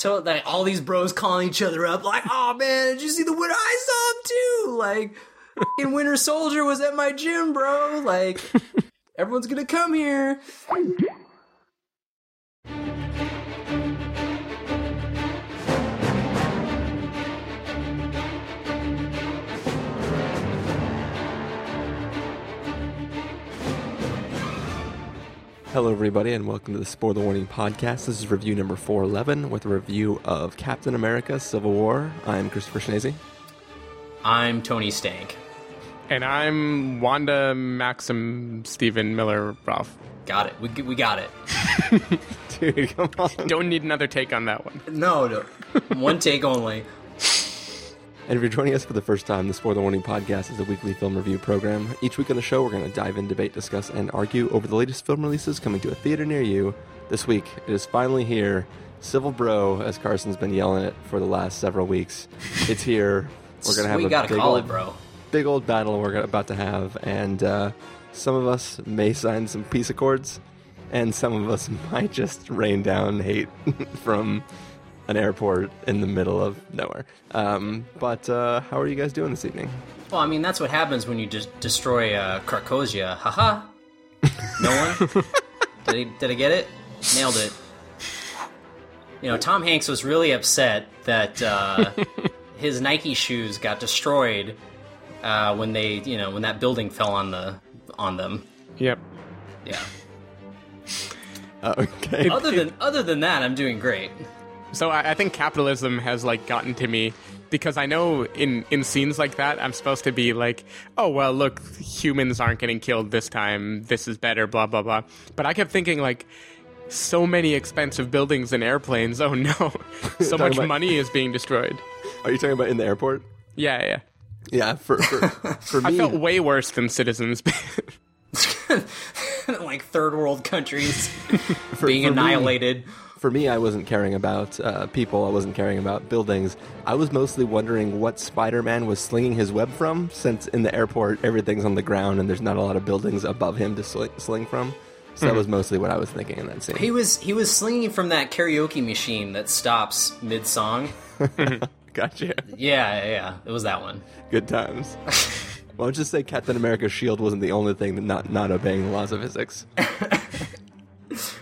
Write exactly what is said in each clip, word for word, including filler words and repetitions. So, like, all these bros calling each other up, like, oh, man, did you see the winner? I saw him, too! Like, fucking Winter Soldier was at my gym, bro! Like, everyone's gonna come here! Hello, everybody, and welcome to the Spoiler Warning Podcast. This is review number four eleven with a review of Captain America: Civil War. I'm Christopher Schnese. I'm Tony Stank. And I'm Wanda Maxim Stephen Miller-Roth. Got it. We we got it. Dude, come on. Don't need another take on that one. No, no. One take only. And if you're joining us for the first time, the Spoiler Warning Podcast is a weekly film review program. Each week on the show, we're going to dive in, debate, discuss, and argue over the latest film releases coming to a theater near you. This week, it is finally here. Civil Bro, as Carson's been yelling it for the last several weeks. It's here. We're going to have we a gotta big, call old, it, bro. big old battle we're about to have. And uh, some of us may sign some peace accords, and some of us might just rain down hate from an airport in the middle of nowhere. Um, but uh, how are you guys doing this evening? Well, I mean, that's what happens when you just destroy uh, Krakozia. Haha. No one? did, I, did I get it? Nailed it. You know, Tom Hanks was really upset that uh, his Nike shoes got destroyed uh, when they, you know, when that building fell on the on them. Yep. Yeah. Uh, okay. Other than other than that, I'm doing great. So I think capitalism has, like, gotten to me, because I know in, in scenes like that, I'm supposed to be like, oh, well, look, humans aren't getting killed this time. This is better, blah, blah, blah. But I kept thinking, like, so many expensive buildings and airplanes. Oh, no. So much about... money is being destroyed. Are you talking about in the airport? Yeah, yeah. Yeah, for, for, for me. I felt way worse than citizens. Like, third world countries for, being for annihilated. Me. For me, I wasn't caring about uh, people. I wasn't caring about buildings. I was mostly wondering what Spider-Man was slinging his web from, since in the airport, everything's on the ground and there's not a lot of buildings above him to sl- sling from. So mm-hmm. that was mostly what I was thinking in that scene. He was he was slinging from that karaoke machine that stops mid-song. Gotcha. Yeah, yeah. It was that one. Good times. Well, I would just say Captain America's shield wasn't the only thing that not, not obeying the laws of physics.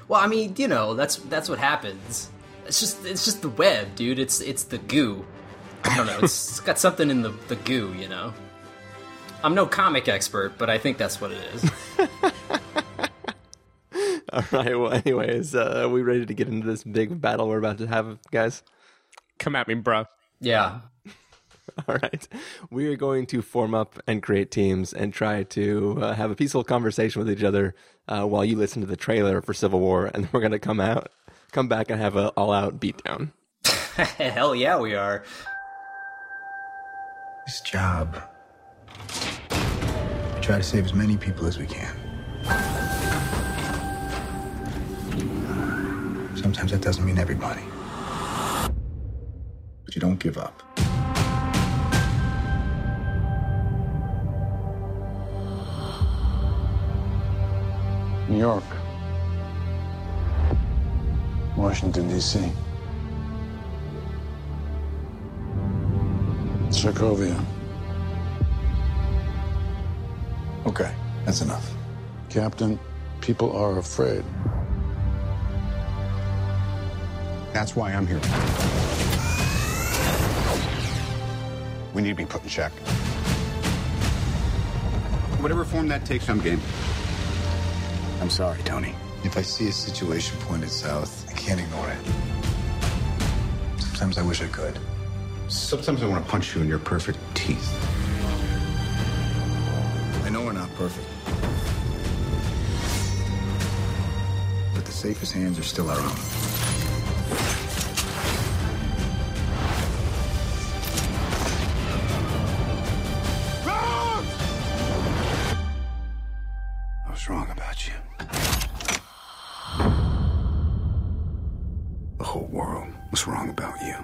Well, I mean, you know, that's that's what happens. It's just it's just the web, dude. It's it's the goo. I don't know. It's, it's got something in the, the goo, you know. I'm no comic expert, but I think that's what it is. All right. Well, anyways, uh, are we ready to get into this big battle we're about to have, guys? Come at me, bro. Yeah. All right. We are going to form up and create teams and try to uh, have a peaceful conversation with each other uh, while you listen to the trailer for Civil War, and we're going to come out, come back and have an all-out beatdown. Hell yeah, we are. This job, we try to save as many people as we can. Sometimes that doesn't mean everybody. But you don't give up. New York, Washington, D C, Sokovia. Okay, that's enough. Captain, people are afraid. That's why I'm here. We need to be put in check. Whatever form that takes, I'm game. I'm sorry, Tony. If I see a situation pointed south, I can't ignore it. Sometimes I wish I could. Sometimes I want to punch you in your perfect teeth. I know we're not perfect. But the safest hands are still our own. I was wrong about you. The whole world was wrong about you.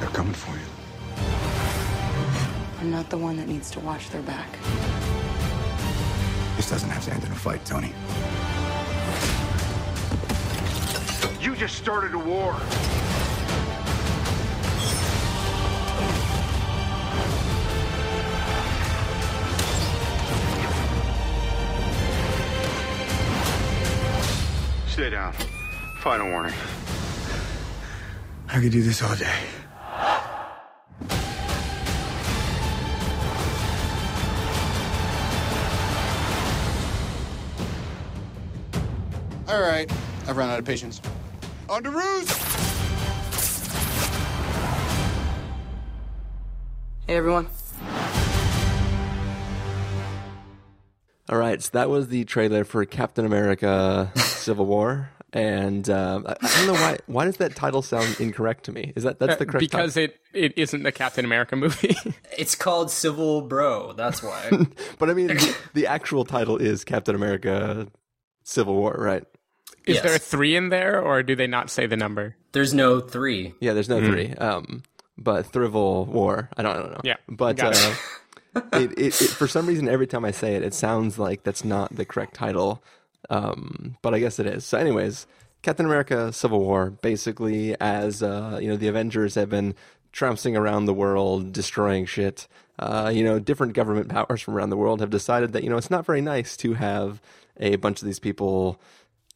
They're coming for you. I'm not the one that needs to watch their back. This doesn't have to end in a fight, Tony. You just started a war. Stay down. Final warning. I could do this all day. All right, I've run out of patience. On to Ruse! Hey, everyone. All right, so that was the trailer for Captain America: Civil War. And um, I, I don't know why. Why does that title sound incorrect to me? Is that that's the correct? Because title? it it isn't the Captain America movie. It's called Civil Bro. That's why. But I mean, the actual title is Captain America: Civil War, right? Is yes. there a three in there, or do they not say the number? There's no three. Yeah, there's no mm. three. Um, but Thrival War. I don't, I don't know. Yeah, but uh, it, it, it for some reason every time I say it, it sounds like that's not the correct title. Um, but I guess it is. So anyways, Captain America Civil War, basically as, uh, you know, the Avengers have been trouncing around the world, destroying shit, uh, you know, different government powers from around the world have decided that, you know, it's not very nice to have a bunch of these people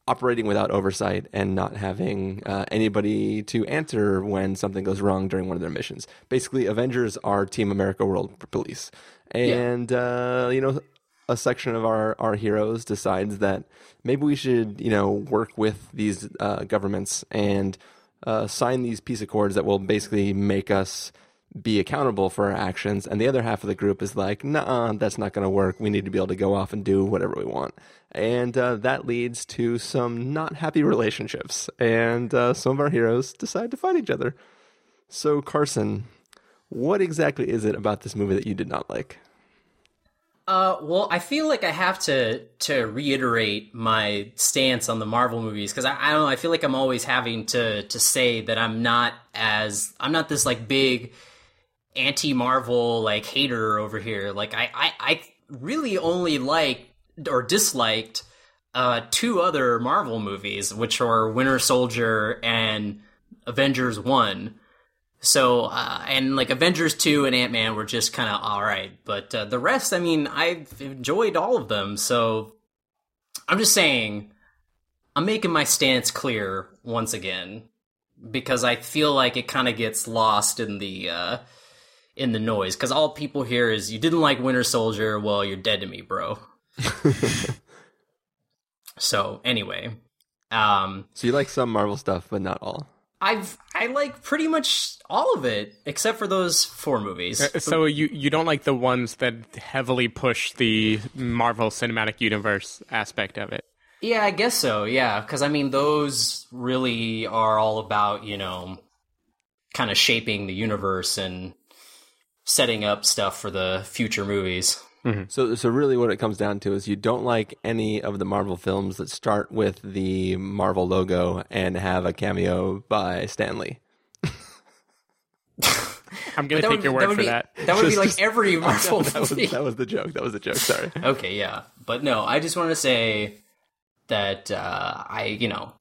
operating without oversight and not having uh, anybody to answer when something goes wrong during one of their missions. Basically, Avengers are Team America World Police. And, yeah. uh, you know... a section of our, our heroes decides that maybe we should, you know, work with these uh, governments and uh, sign these peace accords that will basically make us be accountable for our actions. And the other half of the group is like, nah, that's not going to work. We need to be able to go off and do whatever we want. And uh, that leads to some not happy relationships. And uh, some of our heroes decide to fight each other. So, Carson, what exactly is it about this movie that you did not like? Uh, well, I feel like I have to to reiterate my stance on the Marvel movies because I, I don't know. I feel like I'm always having to to say that I'm not as I'm not this like big anti-Marvel like hater over here. Like I I, I really only liked or disliked uh, two other Marvel movies, which are Winter Soldier and Avengers one. So, uh, and like Avengers two and Ant-Man were just kind of all right. But uh, the rest, I mean, I've enjoyed all of them. So I'm just saying, I'm making my stance clear once again, because I feel like it kind of gets lost in the, uh, in the noise. Because all people hear is, you didn't like Winter Soldier, well, you're dead to me, bro. So anyway. Um, so you like some Marvel stuff, but not all. I've I like pretty much all of it except for those four movies. So you, you don't like the ones that heavily push the Marvel Cinematic Universe aspect of it? Yeah, I guess so. Yeah, because I mean those really are all about, you know, kind of shaping the universe and setting up stuff for the future movies. Mm-hmm. So so really what it comes down to is you don't like any of the Marvel films that start with the Marvel logo and have a cameo by Stan Lee. I'm going to take would, your word that for be, that. That would just, be like every Marvel oh, that movie. Was, that was the joke. That was the joke. Sorry. Okay, yeah. But no, I just want to say that uh, I, you know,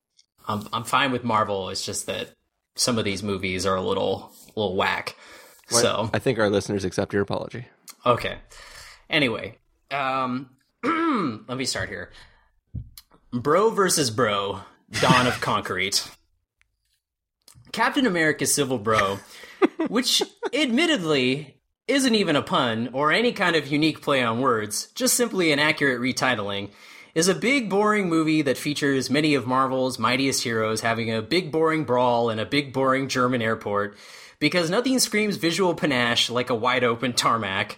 I'm I'm fine with Marvel. It's just that some of these movies are a little, little whack. Well, so I think our listeners accept your apology. Okay. Anyway, um, let me start here. Bro versus Bro, Dawn of Concrete. Captain America Civil Bro, which admittedly isn't even a pun or any kind of unique play on words, just simply an accurate retitling, is a big boring movie that features many of Marvel's mightiest heroes having a big boring brawl in a big boring German airport because nothing screams visual panache like a wide open tarmac.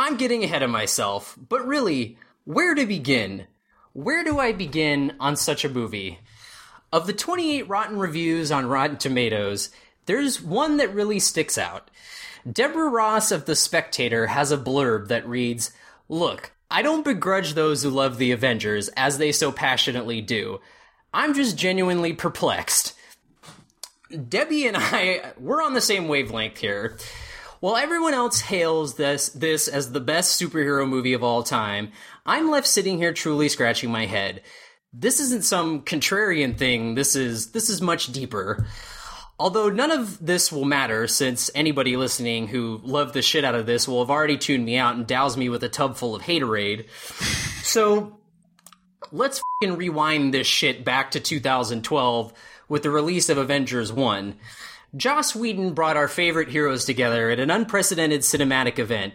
I'm getting ahead of myself, but really, where to begin? Where do I begin on such a movie? Of the twenty-eight rotten reviews on Rotten Tomatoes, there's one that really sticks out. Deborah Ross of The Spectator has a blurb that reads, "Look, I don't begrudge those who love the Avengers, as they so passionately do. I'm just genuinely perplexed." Debbie and I, we're on the same wavelength here. While everyone else hails this this as the best superhero movie of all time, I'm left sitting here truly scratching my head. this isn't some contrarian thing. This is this is much deeper. Although none of this will matter, since anybody listening who loved the shit out of this will have already tuned me out and doused me with a tub full of haterade. So let's f***ing rewind this shit back to two thousand twelve with the release of Avengers one. Joss Whedon brought our favorite heroes together at an unprecedented cinematic event,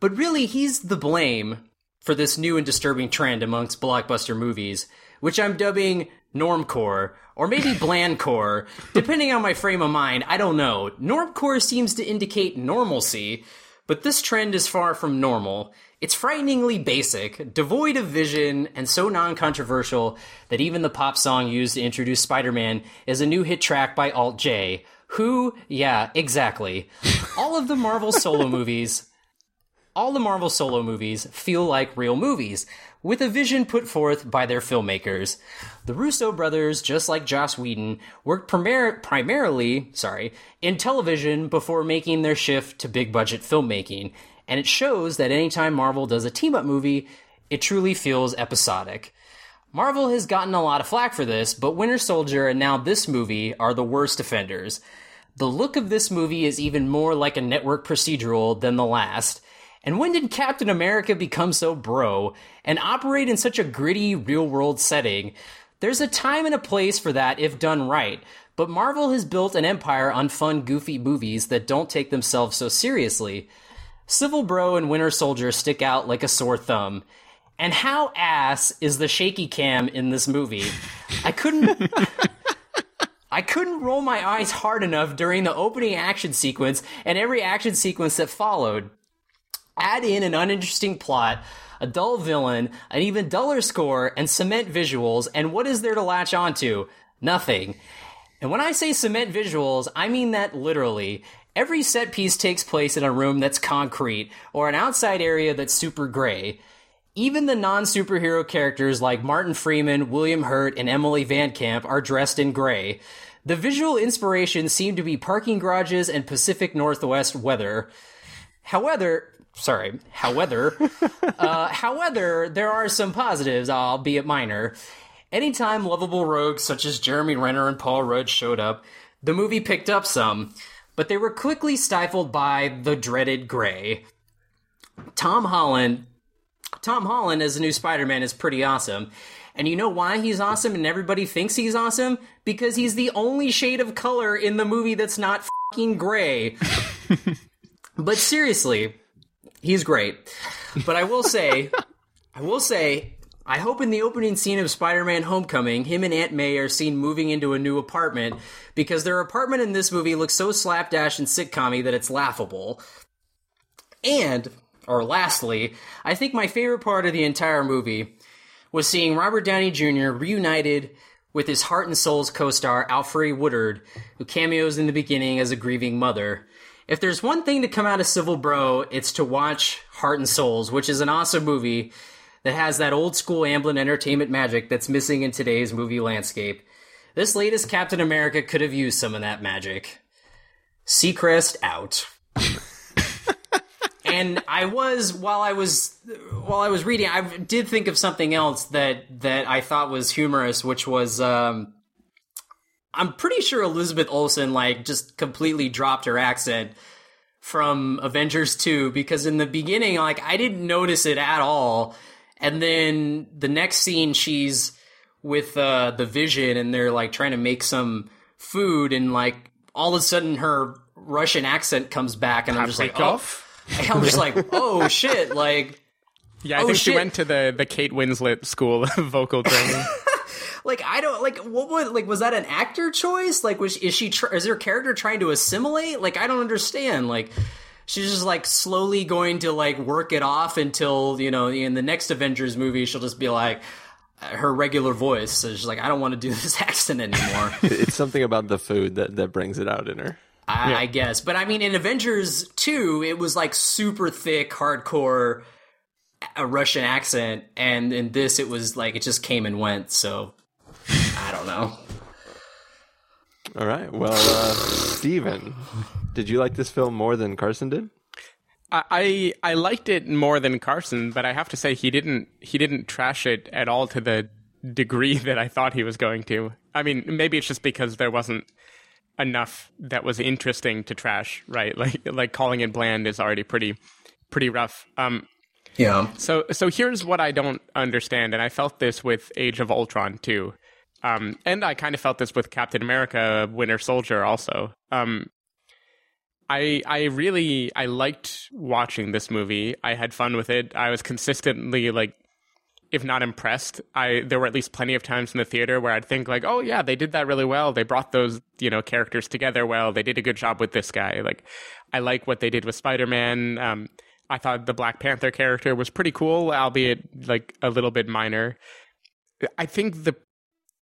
but really he's the blame for this new and disturbing trend amongst blockbuster movies, which I'm dubbing normcore, or maybe blandcore, depending on my frame of mind, I don't know. Normcore seems to indicate normalcy, but this trend is far from normal. It's frighteningly basic, devoid of vision, and so non-controversial that even the pop song used to introduce Spider-Man is a new hit track by Alt J. Who? Yeah, exactly. All of the Marvel solo movies... All the Marvel solo movies feel like real movies, with a vision put forth by their filmmakers. The Russo brothers, just like Joss Whedon, worked primar- primarily sorry, in television before making their shift to big-budget filmmaking, and it shows that anytime Marvel does a team-up movie, it truly feels episodic. Marvel has gotten a lot of flack for this, but Winter Soldier and now this movie are the worst offenders. The look of this movie is even more like a network procedural than the last. And when did Captain America become so bro and operate in such a gritty, real-world setting? There's a time and a place for that if done right, but Marvel has built an empire on fun, goofy movies that don't take themselves so seriously. Civil Bro and Winter Soldier stick out like a sore thumb. And how ass is the shaky cam in this movie? I couldn't... I couldn't roll my eyes hard enough during the opening action sequence and every action sequence that followed. Add in an uninteresting plot, a dull villain, an even duller score, and cement visuals, and what is there to latch onto? Nothing. And when I say cement visuals, I mean that literally. Every set piece takes place in a room that's concrete, or an outside area that's super gray. Even the non-superhero characters like Martin Freeman, William Hurt, and Emily Van Camp are dressed in gray. The visual inspiration seemed to be parking garages and Pacific Northwest weather. However... Sorry. However, uh, however, there are some positives, albeit minor. Anytime lovable rogues such as Jeremy Renner and Paul Rudd showed up, the movie picked up some, but they were quickly stifled by the dreaded gray. Tom Holland, Tom Holland as the new Spider-Man is pretty awesome. And you know why he's awesome and everybody thinks he's awesome? Because he's the only shade of color in the movie that's not fucking gray. But seriously... He's great. But I will say, I will say, I hope in the opening scene of Spider-Man Homecoming, him and Aunt May are seen moving into a new apartment, because their apartment in this movie looks so slapdash and sitcom-y that it's laughable. And, or lastly, I think my favorite part of the entire movie was seeing Robert Downey Junior reunited with his Heart and Souls co-star, Alfre Woodard, who cameos in the beginning as a grieving mother. If there's one thing to come out of Civil Bro, it's to watch Heart and Souls, which is an awesome movie that has that old-school Amblin Entertainment magic that's missing in today's movie landscape. This latest Captain America could have used some of that magic. Seacrest out. And I was, while I was, while I was reading, I did think of something else that, that I thought was humorous, which was... Um, I'm pretty sure Elizabeth Olsen, like, just completely dropped her accent from Avengers two, because in the beginning, like, I didn't notice it at all. And then the next scene, she's with uh, the Vision, and they're, like, trying to make some food, and, like, all of a sudden her Russian accent comes back, and I'm just like, oh. I'm just like, oh, shit, like... Yeah, I oh, think shit. She went to the, the Kate Winslet school of vocal training. Like, I don't, like, what was, like, was that an actor choice? Like, was, is she, tr- is her character trying to assimilate? Like, I don't understand. Like, she's just, like, slowly going to, like, work it off until, you know, in the next Avengers movie, she'll just be, like, her regular voice. So she's like, I don't want to do this accent anymore. It's something about the food that, that brings it out in her. I, yeah. I guess. But, I mean, in Avengers two, it was, like, super thick, hardcore a Russian accent. And in this, it was, like, it just came and went, so... I don't know. All right. Well, uh, Steven, did you like this film more than Carson did? I I liked it more than Carson, but I have to say he didn't he didn't trash it at all to the degree that I thought he was going to. I mean, maybe it's just because there wasn't enough that was interesting to trash, right? Like like calling it bland is already pretty pretty rough. Um, yeah. So so here's what I don't understand, and I felt this with Age of Ultron too, um, and I kind of felt this with Captain America: Winter Soldier also. Um, I I really I liked watching this movie. I had fun with it. I was consistently like, if not impressed, I there were at least plenty of times in the theater where I'd think like, oh yeah, they did that really well. They brought those, you know, characters together well. They did a good job with this guy. Like, I like what they did with Spider-Man. Um, I thought the Black Panther character was pretty cool, albeit like a little bit minor. I think the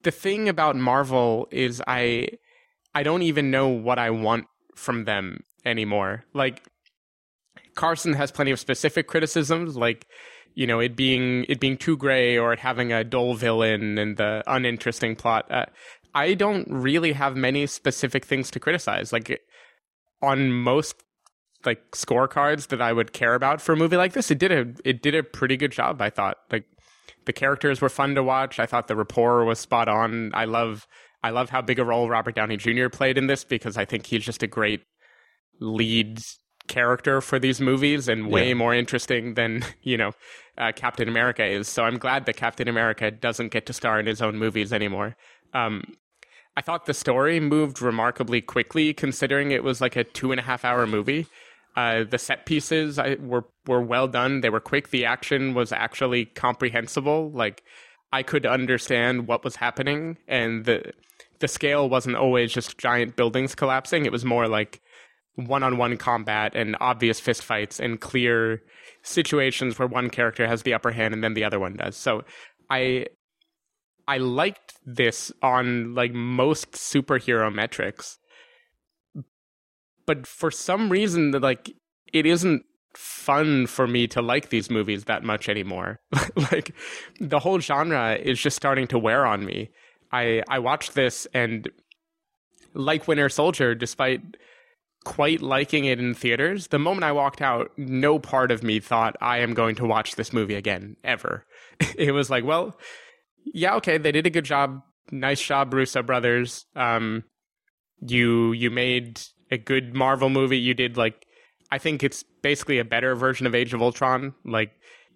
the thing about Marvel is I I don't even know what I want from them anymore. Like, Carson has plenty of specific criticisms, like, you know, it being it being too gray, or it having a dull villain and the uninteresting plot. Uh, I don't really have many specific things to criticize. Like, on most like scorecards that I would care about for a movie like this, it did a it did a pretty good job, I thought. Like, the characters were fun to watch. I thought the rapport was spot on. I love I love how big a role Robert Downey Junior played in this, because I think he's just a great lead character for these movies, and way yeah. more interesting than, you know, uh, Captain America is. So I'm glad that Captain America doesn't get to star in his own movies anymore. Um, I thought the story moved remarkably quickly, considering it was like a two and a half hour movie. Uh, the set pieces I, were were well done. They were quick. The action was actually comprehensible. Like, I could understand what was happening, and the the scale wasn't always just giant buildings collapsing. It was more like one-on-one combat and obvious fistfights and clear situations where one character has the upper hand and then the other one does. So I I liked this on like most superhero metrics, but for some reason, like, it isn't fun for me to like these movies that much anymore. Like, the whole genre is just starting to wear on me. I I watched this, and like Winter Soldier, despite quite liking it in theaters, the moment I walked out, no part of me thought I am going to watch this movie again, ever. It was like, well, yeah, okay, they did a good job. Nice job, Russo brothers. Um, you you made a good Marvel movie. You did, like, I think it's basically a better version of Age of Ultron. Like,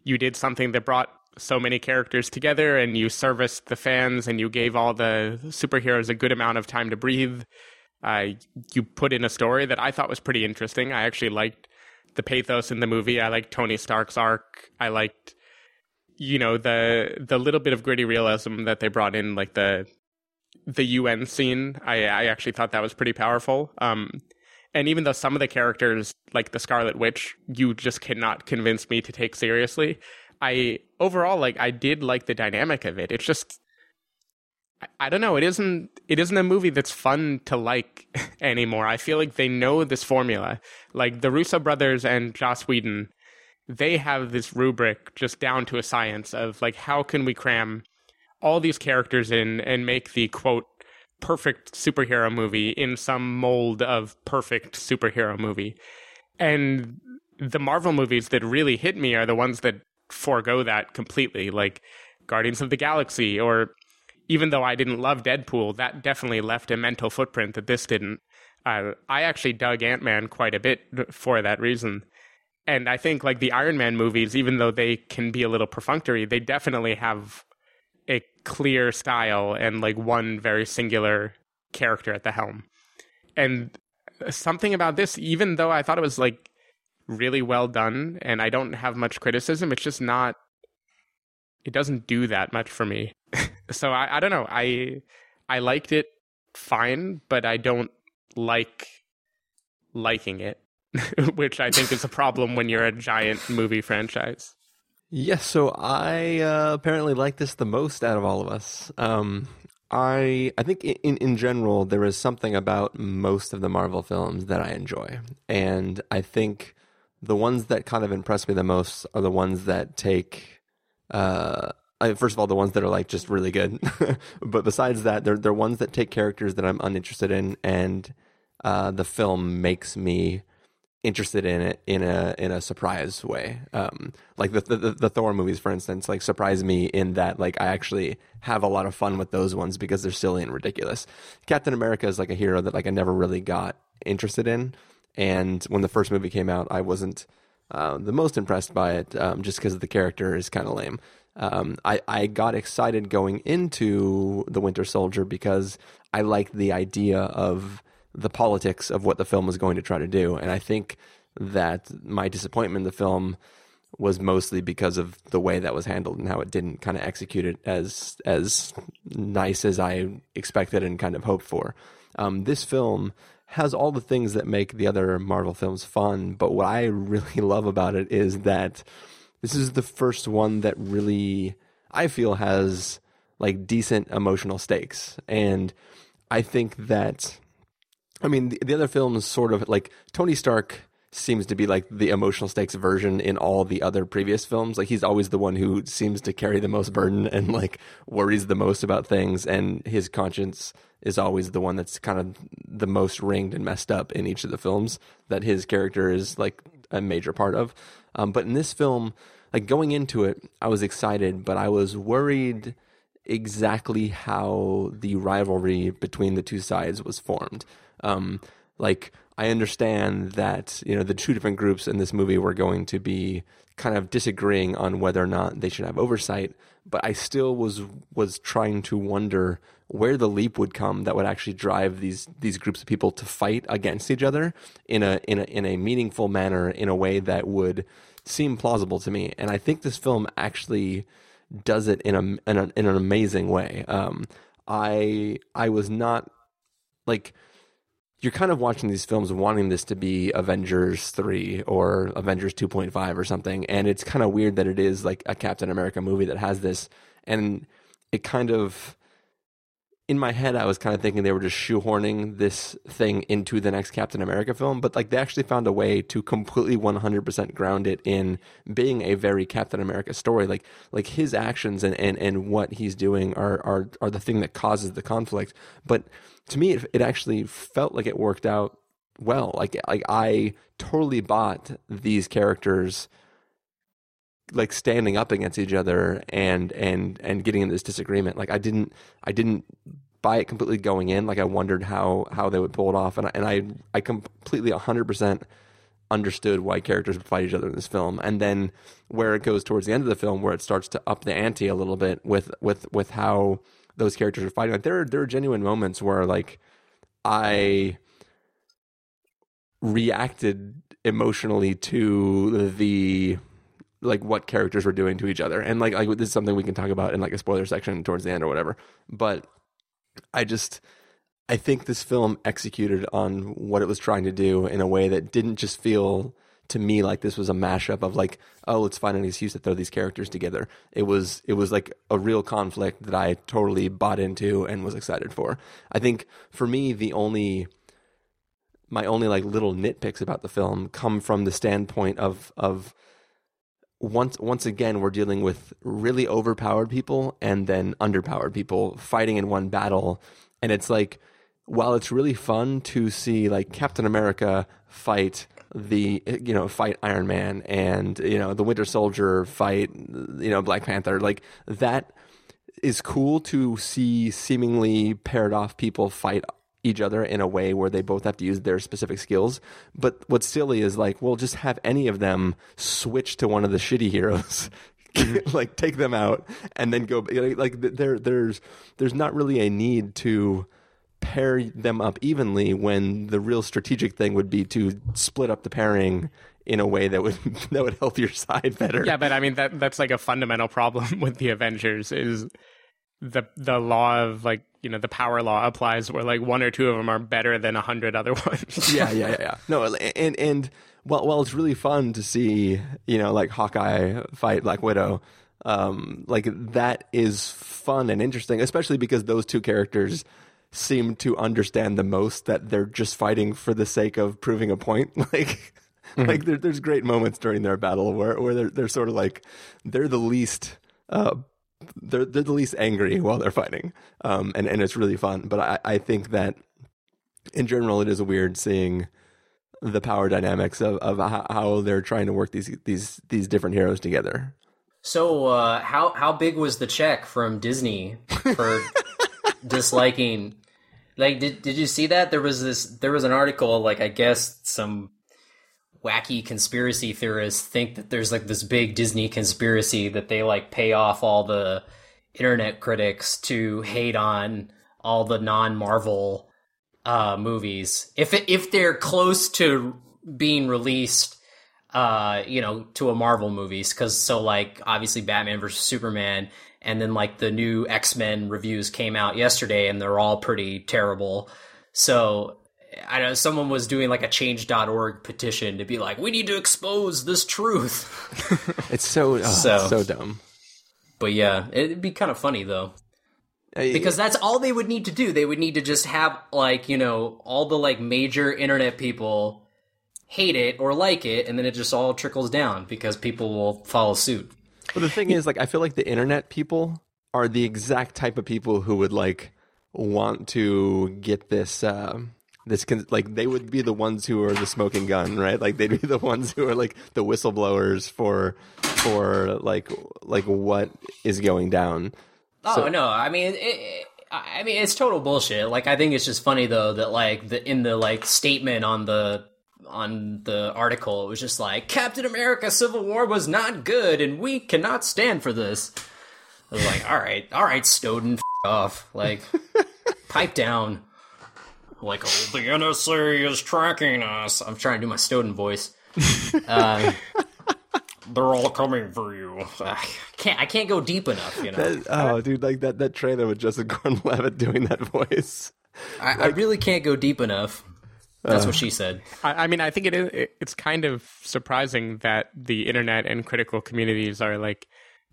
you did something that brought so many characters together, and you serviced the fans, and you gave all the superheroes a good amount of time to breathe. Uh, you put in a story that I thought was pretty interesting. I actually liked the pathos in the movie. I liked Tony Stark's arc. I liked, you know, the the little bit of gritty realism that they brought in, like the the U N scene. I, I actually thought that was pretty powerful. Um, and even though some of the characters, like the Scarlet Witch, you just cannot convince me to take seriously, I overall, like, I did like the dynamic of it. It's just, I don't know. It isn't. It isn't a movie that's fun to like anymore. I feel like they know this formula. Like, the Russo brothers and Joss Whedon, they have this rubric just down to a science of like, how can we cram all these characters in and make the quote perfect superhero movie in some mold of perfect superhero movie. And the Marvel movies that really hit me are the ones that forego that completely, like Guardians of the Galaxy, or even though I didn't love Deadpool, that definitely left a mental footprint that this didn't. Uh, I actually dug Ant-Man quite a bit for that reason. And I think like the Iron Man movies, even though they can be a little perfunctory, they definitely have a clear style and like one very singular character at the helm. And something about this, even though I thought it was like really well done and I don't have much criticism, it's just not, it doesn't do that much for me. So I, I don't know. I I liked it fine, but I don't like liking it, which I think is a problem when you're a giant movie franchise. Yes, yeah, so I uh, apparently like this the most out of all of us. Um, I I think in, in general, there is something about most of the Marvel films that I enjoy. And I think the ones that kind of impress me the most are the ones that take... Uh, First of all, the ones that are like just really good, but besides that, they're they're ones that take characters that I'm uninterested in, and uh, the film makes me interested in it in a in a surprise way. Um, like the, the the Thor movies, for instance, like surprise me in that like I actually have a lot of fun with those ones because they're silly and ridiculous. Captain America is like a hero that like I never really got interested in, and when the first movie came out, I wasn't uh, the most impressed by it, um, just because the character is kind of lame. Um, I, I got excited going into The Winter Soldier because I liked the idea of the politics of what the film was going to try to do. And I think that my disappointment in the film was mostly because of the way that was handled and how it didn't kind of execute it as as nice as I expected and kind of hoped for. Um, this film has all the things that make the other Marvel films fun, but what I really love about it is that this is the first one that really, I feel, has like decent emotional stakes. And I think that, I mean, the, the other films sort of like Tony Stark seems to be like the emotional stakes version in all the other previous films. Like he's always the one who seems to carry the most burden and like worries the most about things. And his conscience is always the one that's kind of the most ringed and messed up in each of the films that his character is like a major part of. Um, but in this film, like going into it, I was excited, but I was worried exactly how the rivalry between the two sides was formed. Um, like I understand that, you know, the two different groups in this movie were going to be kind of disagreeing on whether or not they should have oversight, but I still was was trying to wonder where the leap would come that would actually drive these these groups of people to fight against each other in a in a in a meaningful manner, in a way that would seem plausible to me. And I think this film actually does it in a in, a, in an amazing way. Um, I I was not like. You're kind of watching these films wanting this to be Avengers three or Avengers two point five or something, and it's kind of weird that it is like a Captain America movie that has this, and it kind of, in my head, I was kind of thinking they were just shoehorning this thing into the next Captain America film, but like they actually found a way to completely one hundred percent ground it in being a very Captain America story. Like like his actions and, and, and what he's doing are, are are the thing that causes the conflict, but to me, it, it actually felt like it worked out well. Like, like I totally bought these characters like standing up against each other and and and getting into this disagreement. Like I didn't I didn't buy it completely going in. Like I wondered how how they would pull it off, and I, and I I completely one hundred percent understood why characters would fight each other in this film. And then where it goes towards the end of the film, where it starts to up the ante a little bit with with with how those characters are fighting. Like there are, there are genuine moments where like I reacted emotionally to the like what characters were doing to each other. And like, like this is something we can talk about in like a spoiler section towards the end or whatever. But I just, I think this film executed on what it was trying to do in a way that didn't just feel to me like this was a mashup of like, oh, let's find an excuse to throw these characters together. It was it was like a real conflict that I totally bought into and was excited for. I think for me, the only my only like little nitpicks about the film come from the standpoint of of once once again we're dealing with really overpowered people and then underpowered people fighting in one battle, and it's like while it's really fun to see like Captain America fight the you know fight Iron Man and you know the Winter Soldier fight you know Black Panther, like that is cool to see seemingly paired off people fight each other in a way where they both have to use their specific skills. But what's silly is like, well, just have any of them switch to one of the shitty heroes, like take them out and then go. Like there there's there's not really a need to pair them up evenly when the real strategic thing would be to split up the pairing in a way that would that would help your side better. Yeah, but I mean that that's like a fundamental problem with the Avengers is the the law of like you know the power law applies where like one or two of them are better than a hundred other ones. yeah, yeah, yeah, yeah. No, and and well, well, it's really fun to see you know like Hawkeye fight Black Widow. Um, like that is fun and interesting, especially because those two characters seem to understand the most that they're just fighting for the sake of proving a point. Like, mm-hmm. like there, there's great moments during their battle where, where they're they're sort of like they're the least uh, they're they're the least angry while they're fighting, um, and and it's really fun. But I, I think that in general it is weird seeing the power dynamics of, of how they're trying to work these these these different heroes together. So uh, how how big was the check from Disney for disliking? Like, did did you see that? There was this. There was an article. Like, I guess some wacky conspiracy theorists think that there's like this big Disney conspiracy that they like pay off all the internet critics to hate on all the non-Marvel uh, movies if it, if they're close to being released, uh, you know, to a Marvel movies. Because so like obviously Batman versus Superman. And then, like, the new X-Men reviews came out yesterday, and they're all pretty terrible. So, I know someone was doing, like, a change dot org petition to be like, we need to expose this truth. It's so, oh, so, so dumb. But, yeah, it'd be kind of funny, though. I, because that's all they would need to do. They would need to just have, like, you know, all the, like, major internet people hate it or like it, and then it just all trickles down because people will follow suit. But the thing is, like, I feel like the internet people are the exact type of people who would like want to get this, uh, this con- like they would be the ones who are the smoking gun, right? Like they'd be the ones who are like the whistleblowers for, for like, like what is going down. Oh so- no, I mean, it, it, I mean it's total bullshit. Like I think it's just funny though that like the in the like statement on the. on the article, it was just like, Captain America Civil War was not good, and we cannot stand for this. I was like, all right, all right, Snowden, f*** off. Like, pipe down. Like, oh, the N S A is tracking us. I'm trying to do my Snowden voice. Um, They're all coming for you. I can't, I can't go deep enough, you know? That, oh, dude, like, that, that trailer with Joseph Gordon-Levitt doing that voice. I, like, I really can't go deep enough. That's what she said. Uh, I mean, I think it is. It, it's kind of surprising that the internet and critical communities are like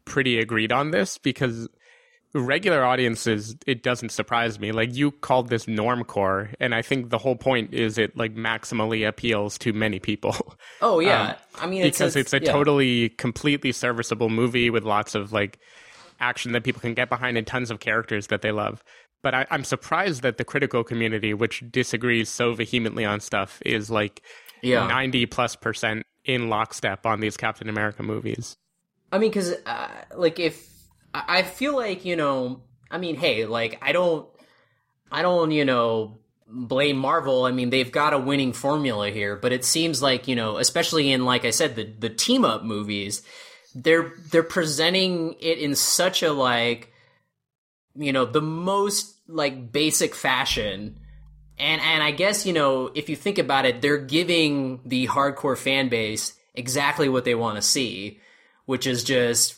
pretty agreed on this, because regular audiences, it doesn't surprise me. Like you called this normcore, and I think the whole point is it like maximally appeals to many people. Oh yeah, um, I mean it's, because it's, it's a yeah. totally, completely serviceable movie with lots of like action that people can get behind and tons of characters that they love. But I, I'm surprised that the critical community, which disagrees so vehemently on stuff, is like yeah. ninety plus percent in lockstep on these Captain America movies. I mean, because uh, like if I feel like, you know, I mean, hey, like I don't I don't, you know, blame Marvel. I mean, they've got a winning formula here, but it seems like, you know, especially in, like I said, the, the team up movies, they're they're presenting it in such a like, you know, the most like basic fashion. And and I guess, you know, if you think about it, they're giving the hardcore fan base exactly what they want to see, which is just,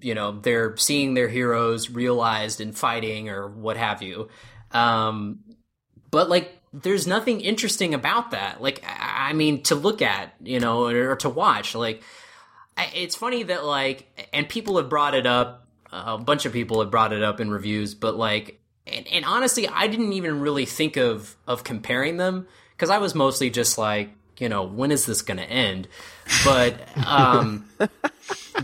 you know, they're seeing their heroes realized and fighting or what have you. Um, but like, there's nothing interesting about that. Like, I mean, to look at, you know, or to watch, like, it's funny that like, and people have brought it up. A bunch of people have brought it up in reviews, but like, and, and honestly, I didn't even really think of, of comparing them, because I was mostly just like, you know, when is this going to end? But um,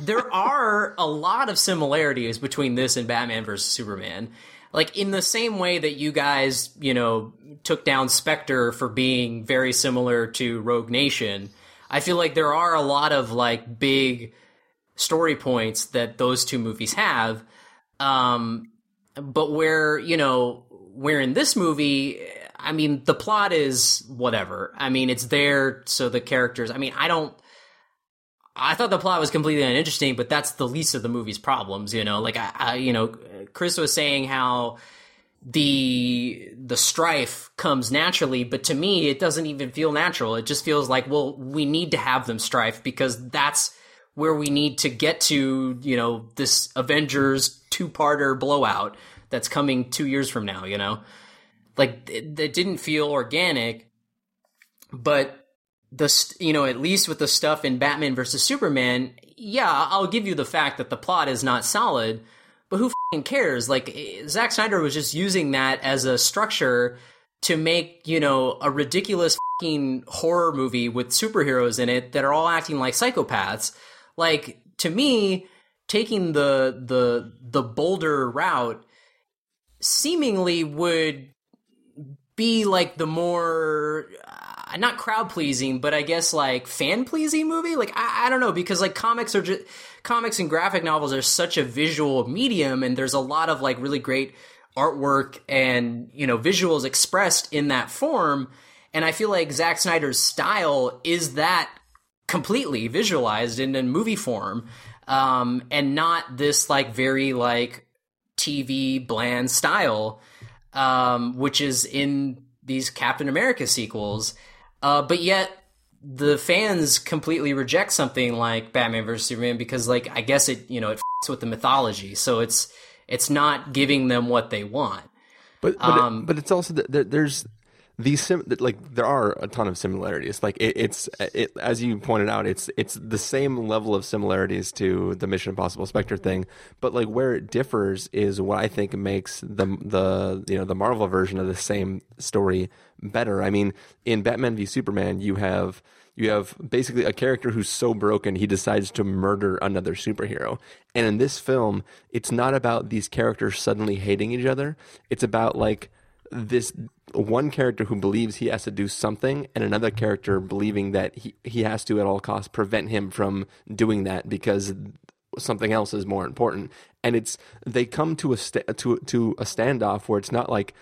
there are a lot of similarities between this and Batman versus Superman. Like, in the same way that you guys, you know, took down Spectre for being very similar to Rogue Nation, I feel like there are a lot of like big story points that those two movies have, um, but where, you know, where in this movie, I mean, the plot is whatever. I mean, it's there, so the characters, I mean, I don't, I thought the plot was completely uninteresting, but that's the least of the movie's problems, you know? Like, I, I you know, Chris was saying how the the strife comes naturally, but to me, it doesn't even feel natural. It just feels like, well, we need to have them strife, because that's where we need to get to, you know, this Avengers two-parter blowout that's coming two years from now, you know? Like, it, it didn't feel organic, but, the you know, at least with the stuff in Batman versus Superman, yeah, I'll give you the fact that the plot is not solid, but who f***ing cares? Like, Zack Snyder was just using that as a structure to make, you know, a ridiculous f***ing horror movie with superheroes in it that are all acting like psychopaths. Like, to me, taking the the the bolder route seemingly would be like the more, not crowd pleasing, but I guess like fan pleasing movie. Like, I, I don't know, because like comics are just, comics and graphic novels are such a visual medium, and there's a lot of like really great artwork and, you know, visuals expressed in that form. And I feel like Zack Snyder's style is that completely visualized in a movie form, um, and not this like very like T V bland style, um, which is in these Captain America sequels. Uh, but yet the fans completely reject something like Batman versus Superman because, like, I guess it, you know, it f***s with the mythology. So it's, it's not giving them what they want. But, but, um, it, but it's also that the, there's these, sim- like, there are a ton of similarities. Like it, it's, it, as you pointed out, it's, it's the same level of similarities to the Mission Impossible Spectre thing. But like where it differs is what I think makes the, the, you know, the Marvel version of the same story better. I mean, in Batman v Superman, you have, you have basically a character who's so broken he decides to murder another superhero. And in this film, it's not about these characters suddenly hating each other. It's about like this one character who believes he has to do something and another character believing that he, he has to at all costs prevent him from doing that because something else is more important. And it's they come to a st- to to a standoff where it's not like,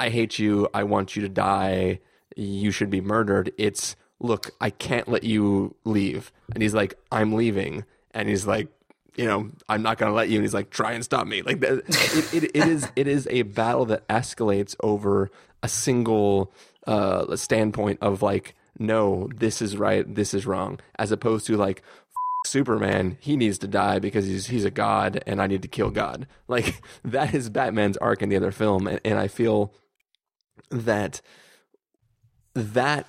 I hate you, I want you to die, you should be murdered. It's, look, I can't let you leave. And he's like, I'm leaving. And he's like, you know, I'm not going to let you. And he's like, try and stop me. Like, that, it, it, it is it is a battle that escalates over a single uh, standpoint of like, no, this is right, this is wrong. As opposed to like, F- Superman, he needs to die because he's he's a god and I need to kill God. Like, that is Batman's arc in the other film. And, and I feel that that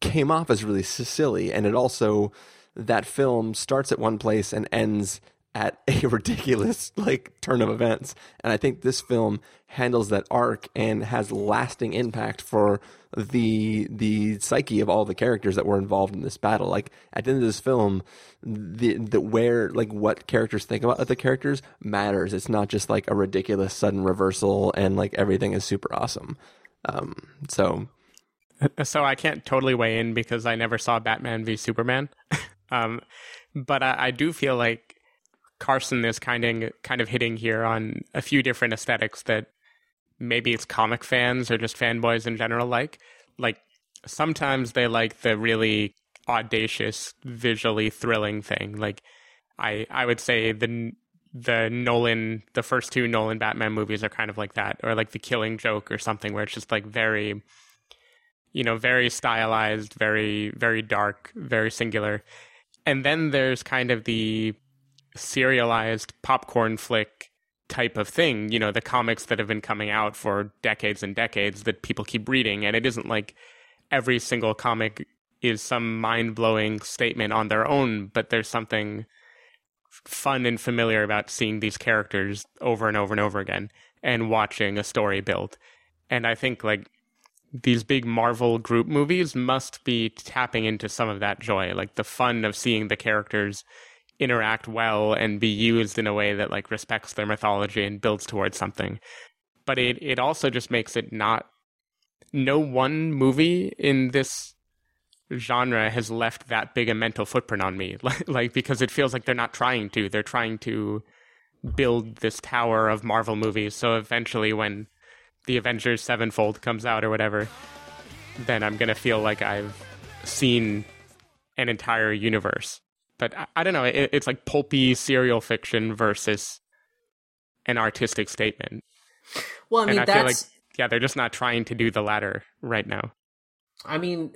came off as really silly, and it also... that film starts at one place and ends at a ridiculous like turn of events. And I think this film handles that arc and has lasting impact for the the psyche of all the characters that were involved in this battle. Like at the end of this film, the, the where like what characters think about other characters matters. It's not just like a ridiculous sudden reversal and like everything is super awesome. Um, so, so I can't totally weigh in because I never saw Batman v Superman. Um, but I, I do feel like Carson is kind of, kind of hitting here on a few different aesthetics that maybe it's comic fans or just fanboys in general like. Like, sometimes they like the really audacious, visually thrilling thing. Like, I I would say the the Nolan, the first two Nolan Batman movies are kind of like that. Or like The Killing Joke or something where it's just like very, you know, very stylized, very, very dark, very singular. And then there's kind of the serialized popcorn flick type of thing, you know, the comics that have been coming out for decades and decades that people keep reading. And it isn't like every single comic is some mind-blowing statement on their own, but there's something fun and familiar about seeing these characters over and over and over again and watching a story build. And I think like these big Marvel group movies must be tapping into some of that joy, like the fun of seeing the characters interact well and be used in a way that like respects their mythology and builds towards something. But it, it also just makes it not, no one movie in this genre has left that big a mental footprint on me. Like, like because it feels like they're not trying to, they're trying to build this tower of Marvel movies. So eventually when the Avengers Sevenfold comes out or whatever, then I'm going to feel like I've seen an entire universe. But I, I don't know. It, it's like pulpy serial fiction versus an artistic statement. Well, I mean, and I that's... feel like, yeah, they're just not trying to do the latter right now. I mean,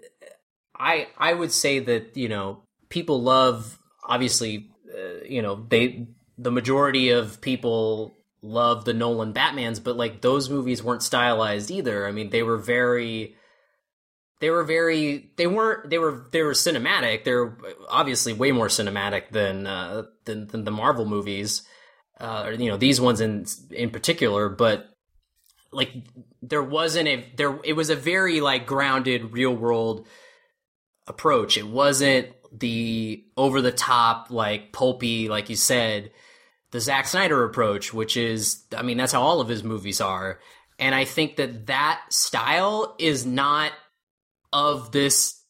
I, I would say that, you know, people love, obviously, uh, you know, they the majority of people love the Nolan Batmans, but like those movies weren't stylized either. I mean, they were very, they were very, they weren't, they were, they were cinematic. They're obviously way more cinematic than, uh, than, than the Marvel movies, uh, or, you know, these ones in, in particular, but like there wasn't a, there, it was a very like grounded real world approach. It wasn't the over the top, like pulpy, like you said, the Zack Snyder approach, which is, I mean, that's how all of his movies are. And I think that that style is not of this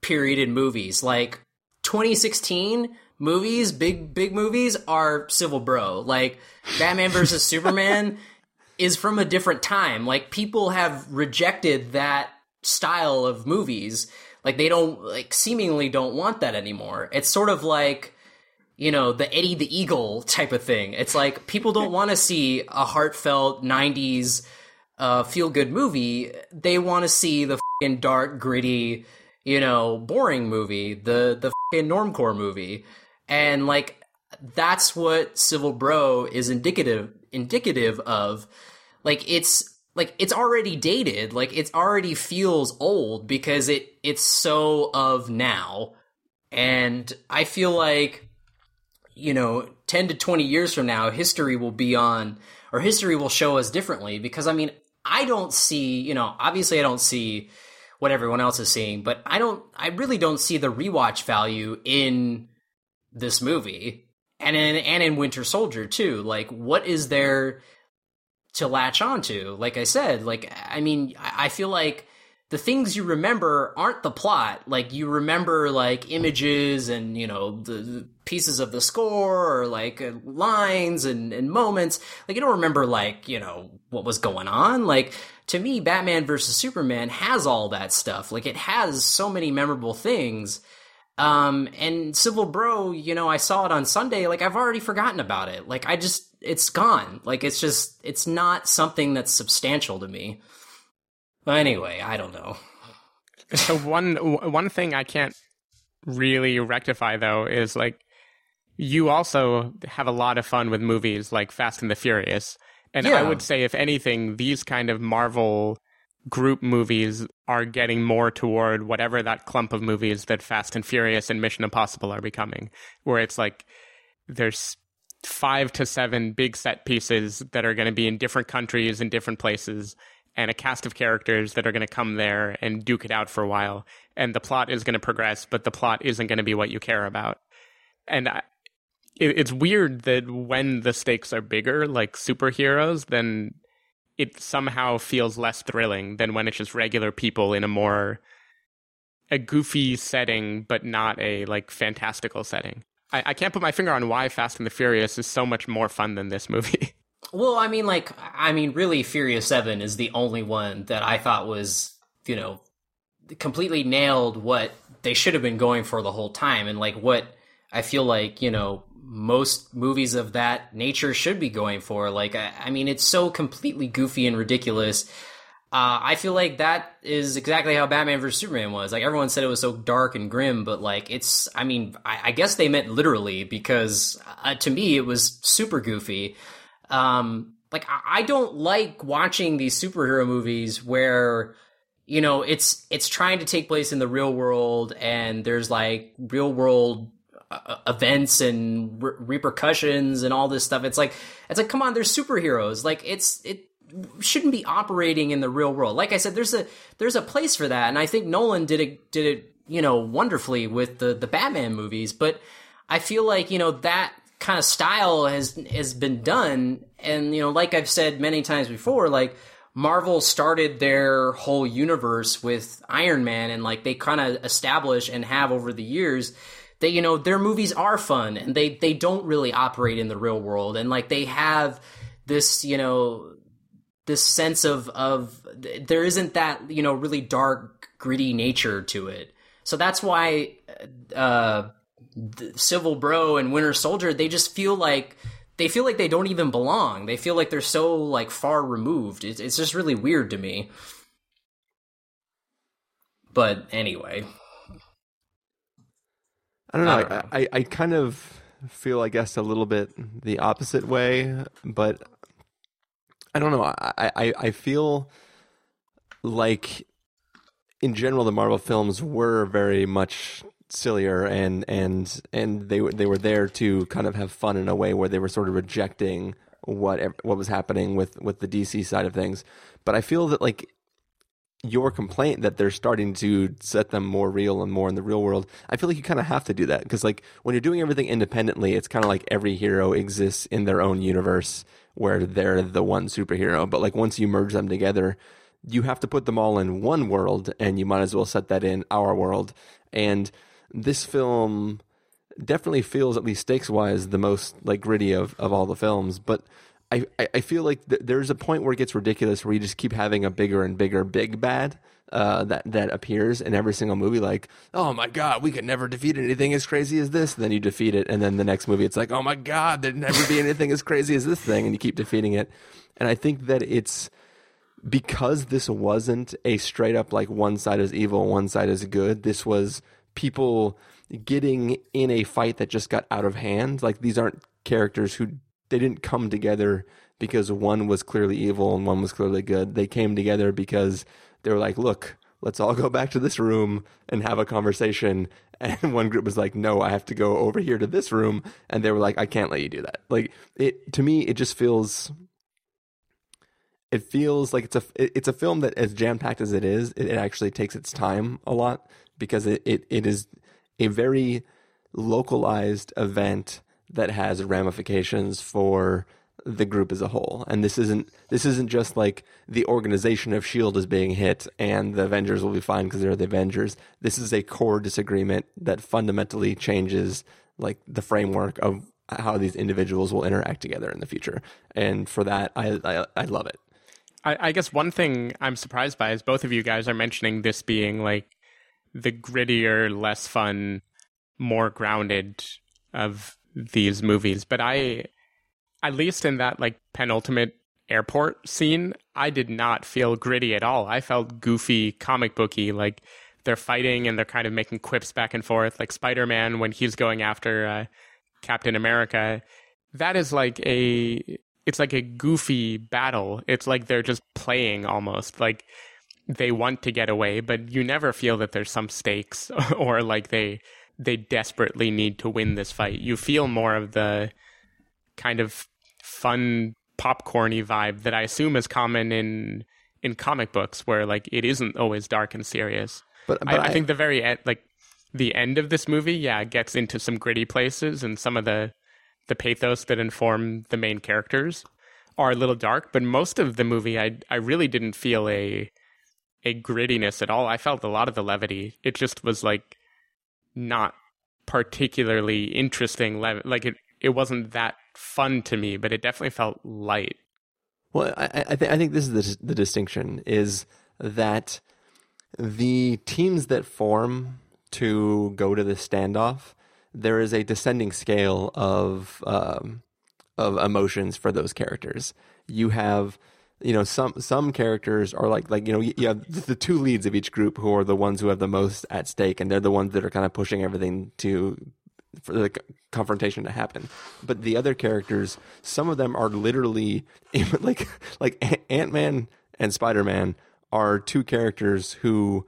period in movies. Like, twenty sixteen movies, big, big movies, are civil bro. Like, Batman versus Superman is from a different time. Like, people have rejected that style of movies. Like, they don't, like, seemingly don't want that anymore. It's sort of like, you know, the Eddie the Eagle type of thing. It's like, people don't want to see a heartfelt nineties uh, feel-good movie. They want to see the fucking dark, gritty, you know, boring movie, the, the fucking normcore movie. And, like, that's what Civil Bro is indicative indicative of. Like, it's... Like, it's already dated, like, it already feels old because it, it's so of now. And I feel like, you know, ten to twenty years from now, history will be on, or history will show us differently. Because, I mean, I don't see, you know, obviously I don't see what everyone else is seeing, but I don't, I really don't see the rewatch value in this movie. And in, and in Winter Soldier, too. Like, what is there to latch onto? Like I said, like, I mean, I feel like the things you remember aren't the plot. Like, you remember, like, images and, you know, the pieces of the score, or, like, lines and, and moments. Like, you don't remember, like, you know, what was going on. Like, to me, Batman versus Superman has all that stuff. Like, it has so many memorable things. Um, and Civil Bro, you know, I saw it on Sunday. Like, I've already forgotten about it. Like, I just... it's gone. Like, it's just, it's not something that's substantial to me. But anyway, I don't know. So one one thing I can't really rectify, though, is, like, you also have a lot of fun with movies like Fast and the Furious. And yeah. I would say, if anything, these kind of Marvel group movies are getting more toward whatever that clump of movies that Fast and Furious and Mission Impossible are becoming, where it's like, there's five to seven big set pieces that are going to be in different countries and different places, and a cast of characters that are going to come there and duke it out for a while. And the plot is going to progress, but the plot isn't going to be what you care about. And I, it, it's weird that when the stakes are bigger, like superheroes, then it somehow feels less thrilling than when it's just regular people in a more, a goofy setting, but not a, like, fantastical setting. I, I can't put my finger on why Fast and the Furious is so much more fun than this movie. Well, I mean, like, I mean, really, Furious seven is the only one that I thought was, you know, completely nailed what they should have been going for the whole time. And, like, what I feel like, you know, most movies of that nature should be going for. Like, I, I mean, it's so completely goofy and ridiculous. Uh, I feel like that is exactly how Batman versus Superman was. Like, everyone said it was so dark and grim, but, like, it's, I mean, I, I guess they meant literally, because uh, to me, it was super goofy. Um, like, I, I don't like watching these superhero movies where, you know, it's, it's trying to take place in the real world, and there's, like, real world uh, events and re- repercussions and all this stuff. It's like, it's like, come on, they're superheroes. Like, it's, it, shouldn't be operating in the real world. Like I said, there's a there's a place for that, and I think Nolan did it did it you know wonderfully with the the Batman movies. But I feel like, you know, that kind of style has has been done, and, you know, like I've said many times before, like, Marvel started their whole universe with Iron Man, and, like, they kind of establish and have over the years that, you know, their movies are fun, and they they don't really operate in the real world, and, like, they have this, you know, this sense of, of there isn't that, you know, really dark, gritty nature to it. So that's why uh, Civil Bro and Winter Soldier, they just feel like, they feel like they don't even belong. They feel like they're so, like, far removed. It's, it's just really weird to me. But anyway. I don't know. I, don't know. I, I, I kind of feel, I guess, a little bit the opposite way, but I don't know. I, I, I feel like, in general, the Marvel films were very much sillier, and and and they were they were there to kind of have fun in a way where they were sort of rejecting what what was happening with, with the D C side of things. But I feel that, like, your complaint that they're starting to set them more real and more in the real world, I feel like you kind of have to do that, because, like, when you're doing everything independently, it's kind of like every hero exists in their own universe, where they're the one superhero. But, like, once you merge them together, you have to put them all in one world, and you might as well set that in our world. And this film definitely feels, at least stakes-wise, the most like gritty of, of all the films. But I, I feel like th- there's a point where it gets ridiculous, where you just keep having a bigger and bigger big bad uh, that, that appears in every single movie. Like, oh my God, we could never defeat anything as crazy as this. And then you defeat it. And then the next movie, it's like, oh my God, there'd never be anything as crazy as this thing. And you keep defeating it. And I think that it's because this wasn't a straight up like one side is evil, one side is good. This was people getting in a fight that just got out of hand. Like, these aren't characters who... They didn't come together because one was clearly evil and one was clearly good. They came together because they were like, look, let's all go back to this room and have a conversation. And one group was like, no, I have to go over here to this room. And they were like, I can't let you do that. Like, it, to me, it just feels, it feels like it's a, it's a film that, as jam-packed as it is, it, it actually takes its time a lot, because it, it, it is a very localized event that has ramifications for the group as a whole. And this isn't this isn't just like the organization of S H I E L D is being hit and the Avengers will be fine because they're the Avengers. This is a core disagreement that fundamentally changes like the framework of how these individuals will interact together in the future. And for that, I I, I love it. I, I guess one thing I'm surprised by is both of you guys are mentioning this being like the grittier, less fun, more grounded of these movies, but I, at least in that like penultimate airport scene, I did not feel gritty at all. I felt goofy, comic booky. Like, they're fighting and they're kind of making quips back and forth, like Spider-Man when he's going after uh, Captain America. That is like a, it's like a goofy battle. It's like they're just playing almost. Like, they want to get away, but you never feel that there's some stakes or like they. they desperately need to win this fight. You feel more of the kind of fun, popcorny vibe that I assume is common in in comic books, where like it isn't always dark and serious. But, but I, I, I think the very end, like the end of this movie, yeah, gets into some gritty places, and some of the the pathos that inform the main characters are a little dark. But most of the movie, I I really didn't feel a a grittiness at all. I felt a lot of the levity. It just was like not particularly interesting. Like, it, it wasn't that fun to me, but it definitely felt light. Well, I, I, th- I think this is the, the distinction, is that the teams that form to go to the standoff, there is a descending scale of um, of emotions for those characters. You have, you know, some some characters are like, like you know, you have the two leads of each group who are the ones who have the most at stake, and they're the ones that are kind of pushing everything to, for the confrontation to happen. But the other characters, some of them are literally, like, like Ant-Man and Spider-Man are two characters who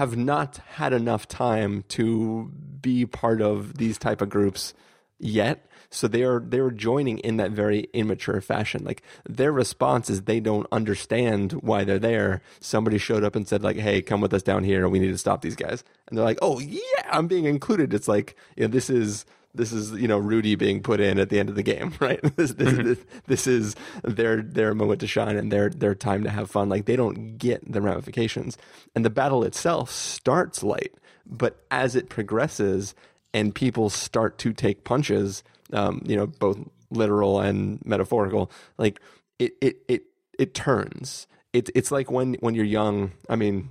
have not had enough time to be part of these type of groups yet. So they are they are joining in that very immature fashion. Like, their response is they don't understand why they're there. Somebody showed up and said, like, hey, come with us down here. We need to stop these guys. And they're like, oh, yeah, I'm being included. It's like, you know, this is, this is you know, Rudy being put in at the end of the game, right? This, this, mm-hmm. this, this is their their moment to shine and their, their time to have fun. Like, they don't get the ramifications. And the battle itself starts light. But as it progresses and people start to take punches, Um, you know, both literal and metaphorical, like it, it, it, it turns. It, it's like when, when you're young, I mean,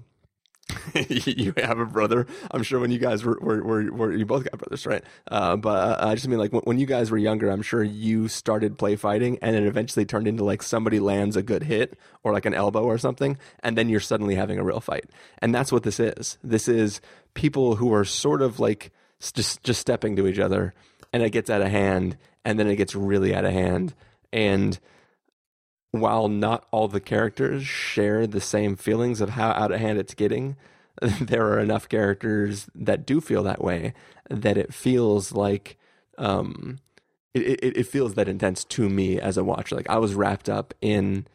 you have a brother. I'm sure when you guys were, were, were, were you both got brothers, right? Uh, but I just mean like when, when you guys were younger, I'm sure you started play fighting and it eventually turned into like somebody lands a good hit or like an elbow or something. And then you're suddenly having a real fight. And that's what this is. This is people who are sort of like just, just stepping to each other. And it gets out of hand, and then it gets really out of hand. And while not all the characters share the same feelings of how out of hand it's getting, there are enough characters that do feel that way, that it feels like um, it, it, it feels that intense to me as a watcher. Like, I was wrapped up in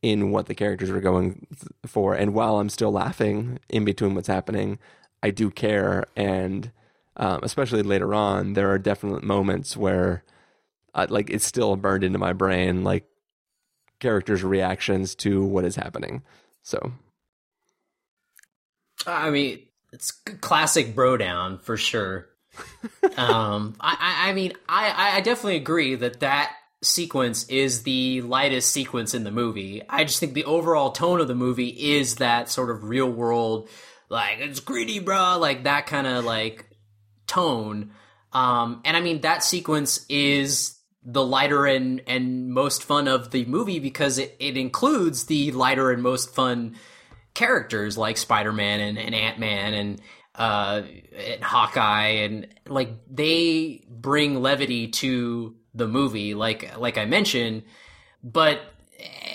in what the characters were going for, and while I'm still laughing in between what's happening, I do care. And Um, especially later on, there are definite moments where, uh, like, it's still burned into my brain, like, characters' reactions to what is happening. So, I mean, it's classic bro down for sure. um, I, I mean, I, I definitely agree that that sequence is the lightest sequence in the movie. I just think the overall tone of the movie is that sort of real world, like, it's gritty, bruh, like that kind of like tone. Um, and I mean, that sequence is the lighter and, and most fun of the movie because it, it includes the lighter and most fun characters like Spider-Man and, and Ant-Man and, uh, and Hawkeye. And like, they bring levity to the movie, like, like I mentioned, but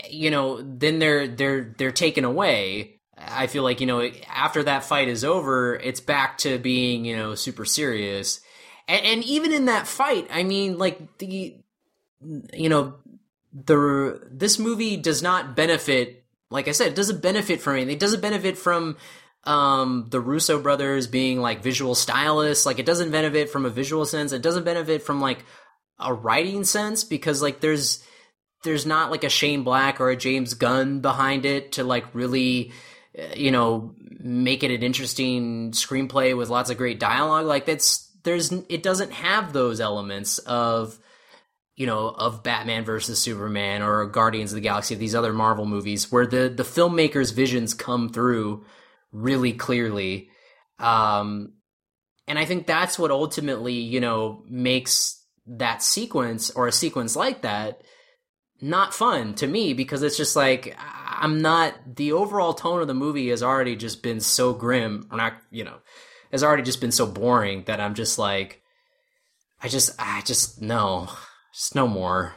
you know, then they're, they're, they're taken away. I feel like, you know, after that fight is over, it's back to being, you know, super serious. And, and even in that fight, I mean, like the, you know, the, this movie does not benefit. Like I said, it doesn't benefit from anything. It doesn't benefit from, um, the Russo brothers being like visual stylists. Like it doesn't benefit from a visual sense. It doesn't benefit from like a writing sense because like there's, there's not like a Shane Black or a James Gunn behind it to like really, you know, make it an interesting screenplay with lots of great dialogue. Like that's, there's, it doesn't have those elements of, you know, of Batman versus Superman or Guardians of the Galaxy, these other Marvel movies where the, the filmmakers' visions come through really clearly. Um, and I think that's what ultimately, you know, makes that sequence or a sequence like that not fun to me because it's just like, I'm not, the overall tone of the movie has already just been so grim or not, you know, has already just been so boring that I'm just like, I just, I just, no, just no more.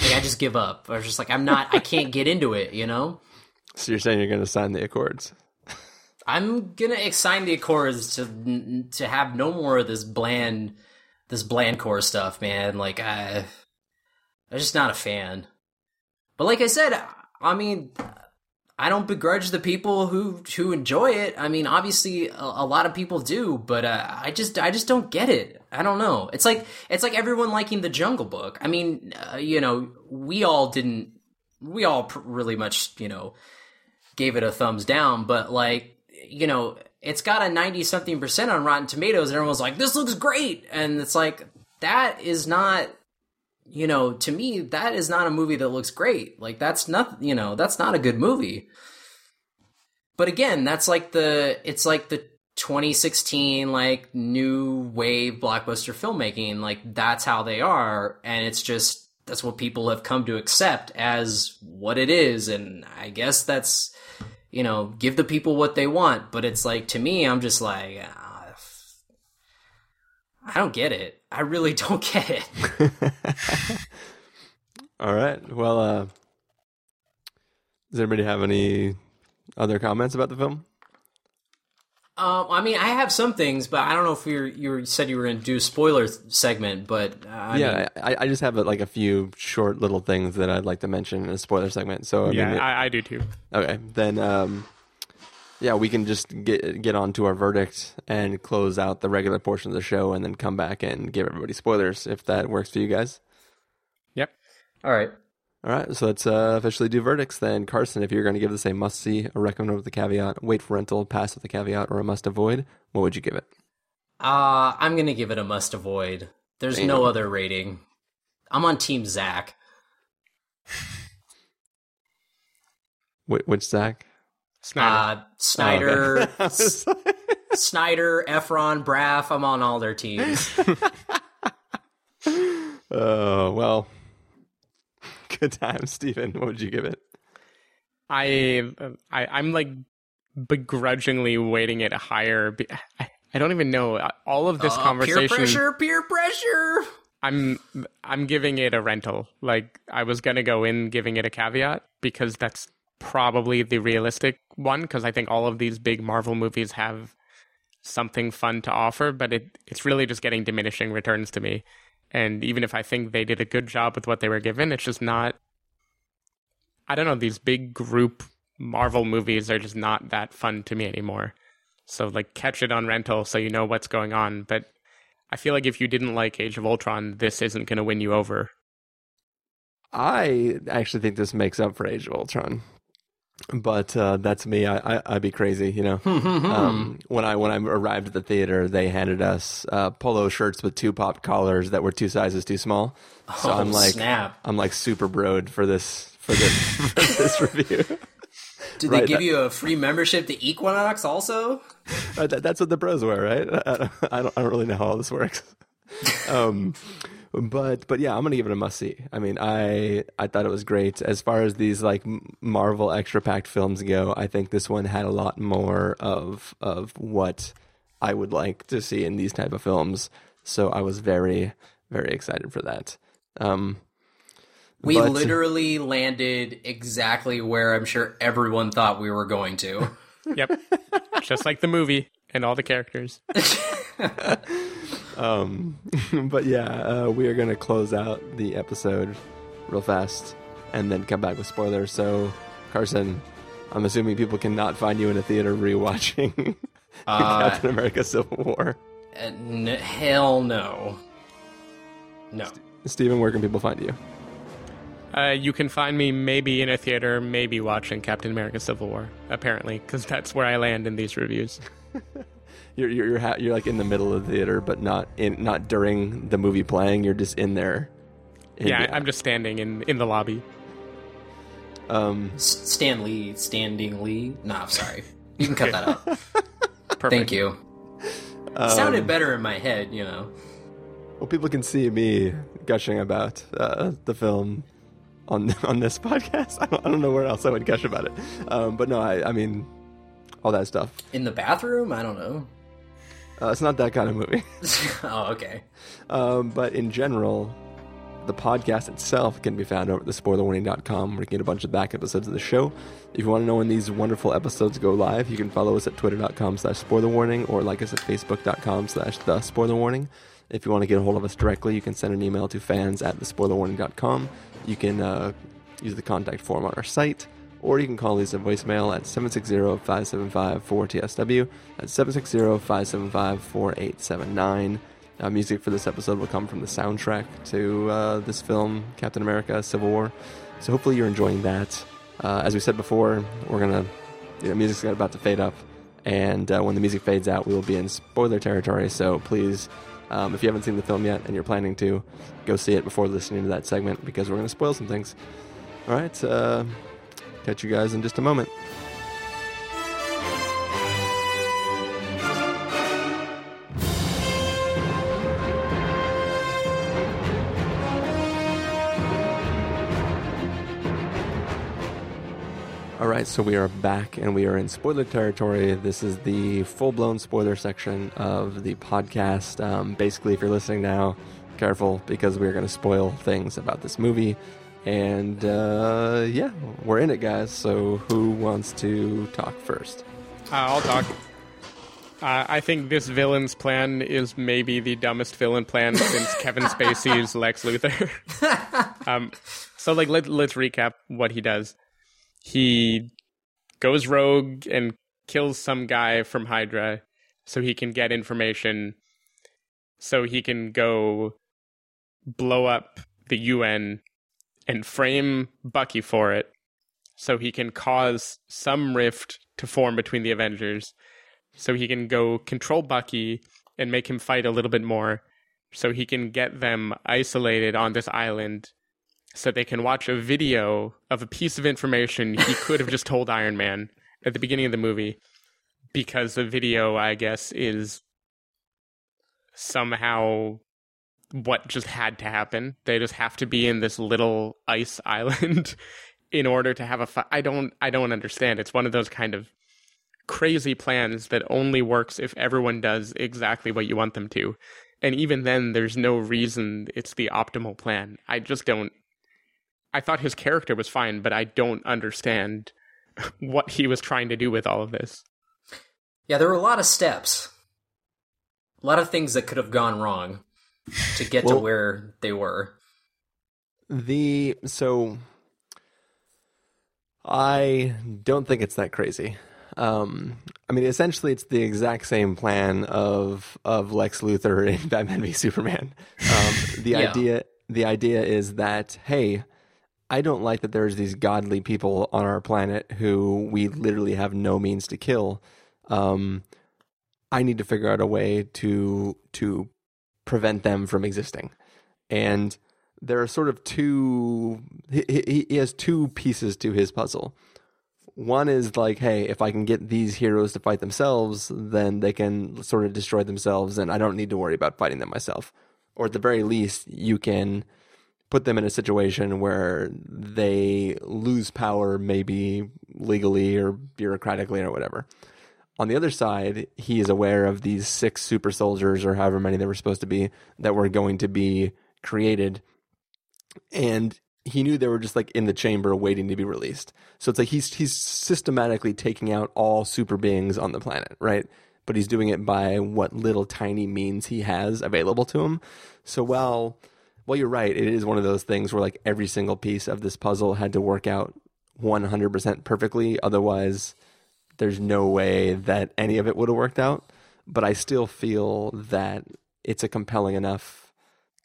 Like, I just give up. I was just like, I'm not, I can't get into it, you know? So you're saying you're going to sign the Accords? I'm going to sign the Accords to to have no more of this bland, this bland core stuff, man. Like, I, I'm just not a fan. But like I said, I mean... I don't begrudge the people who, who enjoy it. I mean, obviously a, a lot of people do, but uh, I just I just don't get it. I don't know. It's like it's like everyone liking The Jungle Book. I mean, uh, you know, we all didn't we all pr- really much, you know, gave it a thumbs down, but like, you know, it's got a ninety something percent on Rotten Tomatoes and everyone's like, "This looks great." And it's like that is not, you know, to me, that is not a movie that looks great. Like, that's not, you know, that's not a good movie. But again, that's like the, it's like the twenty sixteen, like, new wave blockbuster filmmaking. Like, that's how they are. And it's just, that's what people have come to accept as what it is. And I guess that's, you know, give the people what they want. But it's like, to me, I'm just like, ah, I don't get it. I really don't get it. All right. Well, uh, does anybody have any other comments about the film? Uh, I mean, I have some things, but I don't know if you you said you were going to do a spoiler segment, but... Uh, I yeah, mean... I, I just have a, like a few short little things that I'd like to mention in a spoiler segment. So I Yeah, mean, it, I, I do too. Okay. Then, um, yeah, we can just get get on to our verdict and close out the regular portion of the show and then come back and give everybody spoilers if that works for you guys. Yep. All right. All right, so let's uh, officially do verdicts then. Carson, if you're going to give this a must-see, a recommend with a caveat, wait for rental, pass with a caveat, or a must-avoid, what would you give it? Uh, I'm going to give it a must-avoid. There's Damn. no other rating. I'm on Team Zach. Wait, which Zach? Snyder, uh, Snyder, oh, okay. S- Snyder, Efron, Braff. I'm on all their teams. Oh, uh, well, good time, Stephen. What would you give it? I, I, I'm like begrudgingly waiting it higher. Be- I, I don't even know all of this uh, conversation. Peer pressure, peer pressure. I'm, I'm giving it a rental. Like I was gonna go in giving it a caveat because that's probably the realistic one, because I think all of these big Marvel movies have something fun to offer, but it it's really just getting diminishing returns to me. And even if I think they did a good job with what they were given, it's just not, I don't know, these big group Marvel movies are just not that fun to me anymore. So like, catch it on rental so you know what's going on, but I feel like if you didn't like Age of Ultron, this isn't going to win you over. I actually think this makes up for Age of Ultron. But uh, that's me. I, I, I'd be crazy, you know. um, when I when I arrived at the theater, they handed us uh, polo shirts with two popped collars that were two sizes too small. So oh, I'm like, snap. I'm like super broed for this for this for this review. Did right, they give that, you a free membership to Equinox also? Right, that, that's what the bros wear, right? I don't, I don't, I don't really know how all this works. Um, but but yeah, I'm gonna give it a must see. I mean, I I thought it was great. As far as these like Marvel extra packed films go, I think this one had a lot more of of what I would like to see in these type of films. So I was very very excited for that. Um, we but... literally landed exactly where I'm sure everyone thought we were going to. Yep, just like the movie and all the characters. Um, but yeah, uh, we are going to close out the episode real fast and then come back with spoilers. So, Carson, I'm assuming people cannot find you in a theater rewatching uh, Captain America: Civil War. Uh, n- hell no. No. St- Stephen, where can people find you? Uh, you can find me maybe in a theater, maybe watching Captain America: Civil War, apparently, because that's where I land in these reviews. You're you're you're, ha- you're like in the middle of the theater, but not in not during the movie playing. You're just in there. In yeah, the- I'm just standing in, in the lobby. Um, Stan Lee, standing Lee. No, I'm sorry. You can cut that out. Perfect. Thank you. Um, it sounded better in my head, you know. Well, people can see me gushing about uh, the film on on this podcast. I don't, I don't know where else I would gush about it. Um, but no, I, I mean, all that stuff in the bathroom. I don't know. Uh, it's not that kind of movie. Oh, okay. Um, but in general, the podcast itself can be found over at the spoiler warning dot com, where you can get a bunch of back episodes of the show. If you want to know when these wonderful episodes go live, you can follow us at twitter dot com slash spoiler warning or like us at facebook dot com slash the spoiler warning. If you want to get a hold of us directly, you can send an email to fans at the spoiler warning dot com. You can uh, use the contact form on our site. Or you can call Lisa voicemail at seven six zero, five seven five, four T S W. That's seven six zero, five seven five, four eight seven nine. Uh, music for this episode will come from the soundtrack to uh, this film, Captain America: Civil War. So hopefully you're enjoying that. Uh, as we said before, we're gonna you know, music's about to fade up, and uh, when the music fades out, we will be in spoiler territory. So please, um, if you haven't seen the film yet and you're planning to, go see it before listening to that segment, because we're gonna spoil some things. All right. Uh, Catch you guys in just a moment. All right, so we are back and we are in spoiler territory. This is the full-blown spoiler section of the podcast. Um, basically, if you're listening now, careful, because we're going to spoil things about this movie. And uh, yeah, we're in it, guys. So who wants to talk first? Uh, I'll talk. Uh, I think this villain's plan is maybe the dumbest villain plan since Kevin Spacey's Lex Luthor. um, so like, let, let's recap what he does. He goes rogue and kills some guy from HYDRA so he can get information, so he can go blow up the U N and frame Bucky for it, so he can cause some rift to form between the Avengers, so he can go control Bucky and make him fight a little bit more, so he can get them isolated on this island, so they can watch a video of a piece of information he could have just told Iron Man at the beginning of the movie, because the video, I guess, is somehow what just had to happen. They just have to be in this little ice island in order to have a fight. I don't, I don't understand. It's one of those kind of crazy plans that only works if everyone does exactly what you want them to. And even then, there's no reason it's the optimal plan. I just don't... I thought his character was fine, but I don't understand what he was trying to do with all of this. Yeah, there were a lot of steps. A lot of things that could have gone wrong to get well, to where they were. The so I don't think it's that crazy. Um, I mean, essentially, it's the exact same plan of of Lex Luthor in Batman v Superman. Um, the yeah. idea the idea is that hey, I don't like that there's these godly people on our planet who we literally have no means to kill. Um, I need to figure out a way to to prevent them from existing. And there are sort of two... He, he has two pieces to his puzzle. One is like, hey, if I can get these heroes to fight themselves, then they can sort of destroy themselves, and I don't need to worry about fighting them myself. Or at the very least, you can put them in a situation where they lose power, maybe legally or bureaucratically or whatever. On the other side, he is aware of these six super soldiers, or however many there were supposed to be, that were going to be created. And he knew they were just like in the chamber waiting to be released. So it's like he's he's systematically taking out all super beings on the planet, right? But he's doing it by what little tiny means he has available to him. So while... Well, you're right. It is one of those things where like every single piece of this puzzle had to work out one hundred percent perfectly. Otherwise, there's no way that any of it would have worked out. But I still feel that it's a compelling enough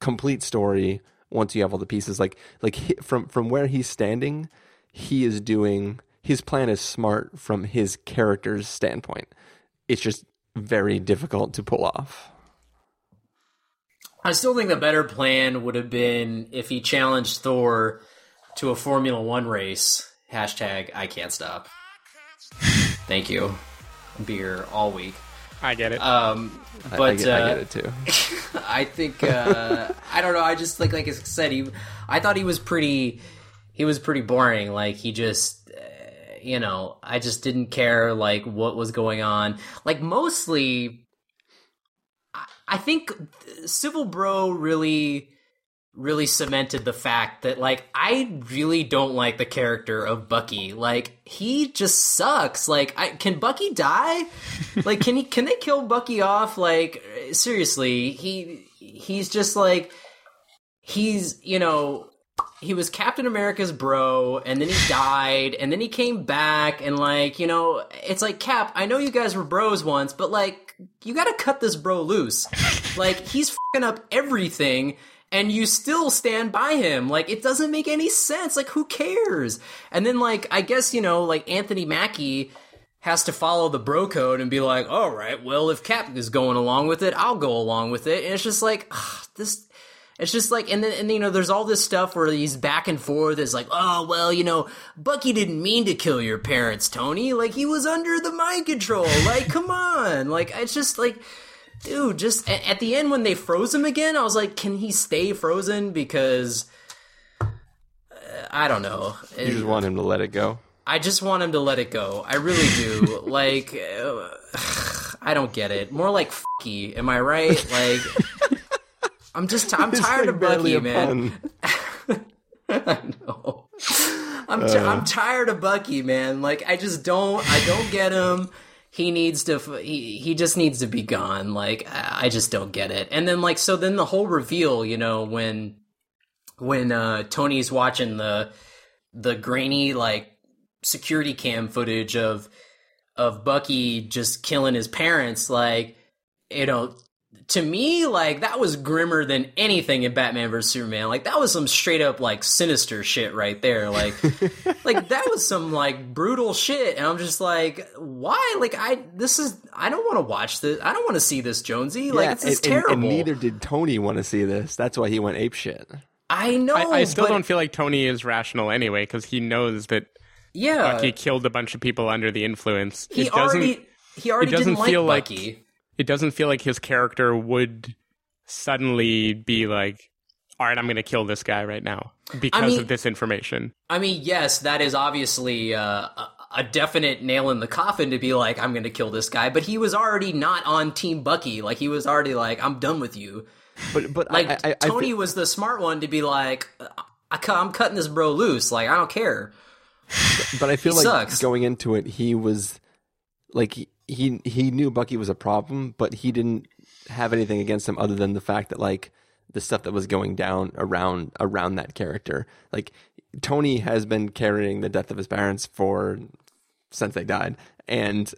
complete story once you have all the pieces. Like like from from where he's standing, he is doing his plan is smart from his character's standpoint. It's just very difficult to pull off. I still think the better plan would have been if he challenged Thor to a Formula One race. Hashtag, I can't stop. Thank you. Beer all week. I get it. Um, but I, I, get, uh, I get it too. I think, uh, I don't know. I just think, like I said, he, I thought he was pretty, he was pretty boring. Like he just, uh, you know, I just didn't care like what was going on. Like mostly... I think Civil Bro really, really cemented the fact that, like, I really don't like the character of Bucky. Like, he just sucks. Like, I, can Bucky die? Like, can he? Can they kill Bucky off? Like, seriously, he he's just like he's you know he was Captain America's bro, and then he died, and then he came back, and like you know, it's like Cap. I know you guys were bros once, but like. You gotta cut this bro loose. Like, he's f***ing up everything, and you still stand by him. Like, it doesn't make any sense. Like, who cares? And then, like, I guess, you know, like, Anthony Mackie has to follow the bro code and be like, all right, well, if Cap is going along with it, I'll go along with it. And it's just like, ugh, this... It's just like, and then, and you know, there's all this stuff where he's back and forth. It's like, oh, well, you know, Bucky didn't mean to kill your parents, Tony. Like, he was under the mind control. Like, come on. Like, it's just like, dude, just at, at the end when they froze him again, I was like, can he stay frozen? Because uh, I don't know. You just want him to let it go. I just want him to let it go. I really do. Like, uh, I don't get it. More like f***y. Am I right? Like... I'm just, t- I'm it's tired like of Bucky, man. I know. I'm, t- uh. I'm tired of Bucky, man. Like, I just don't, I don't get him. He needs to, he, he just needs to be gone. Like, I just don't get it. And then, like, so then the whole reveal, you know, when, when, uh, Tony's watching the, the grainy, like, security cam footage of, of Bucky just killing his parents, like, you know, to me, like, that was grimmer than anything in Batman v Superman. Like, that was some straight-up, like, sinister shit right there. Like, like that was some, like, brutal shit. And I'm just like, why? Like, I this is... I don't want to watch this. I don't want to see this, Jonesy. Like, yeah, this is and, terrible. And, and neither did Tony want to see this. That's why he went apeshit. I know, I, I still but... don't feel like Tony is rational anyway, because he knows that yeah. Bucky killed a bunch of people under the influence. He it already, he already it didn't like feel Bucky. Like... It doesn't feel like his character would suddenly be like, all right, I'm going to kill this guy right now because I mean, of this information. I mean, yes, that is obviously uh, a definite nail in the coffin to be like, I'm going to kill this guy. But he was already not on Team Bucky. Like, he was already like, I'm done with you. But but like I, I, I, Tony I th- was the smart one to be like, I, I'm cutting this bro loose. Like, I don't care. But, but I feel like sucks. Going into it, he was like... He, He he knew Bucky was a problem, but he didn't have anything against him other than the fact that like the stuff that was going down around around that character. Like Tony has been carrying the death of his parents for since they died, and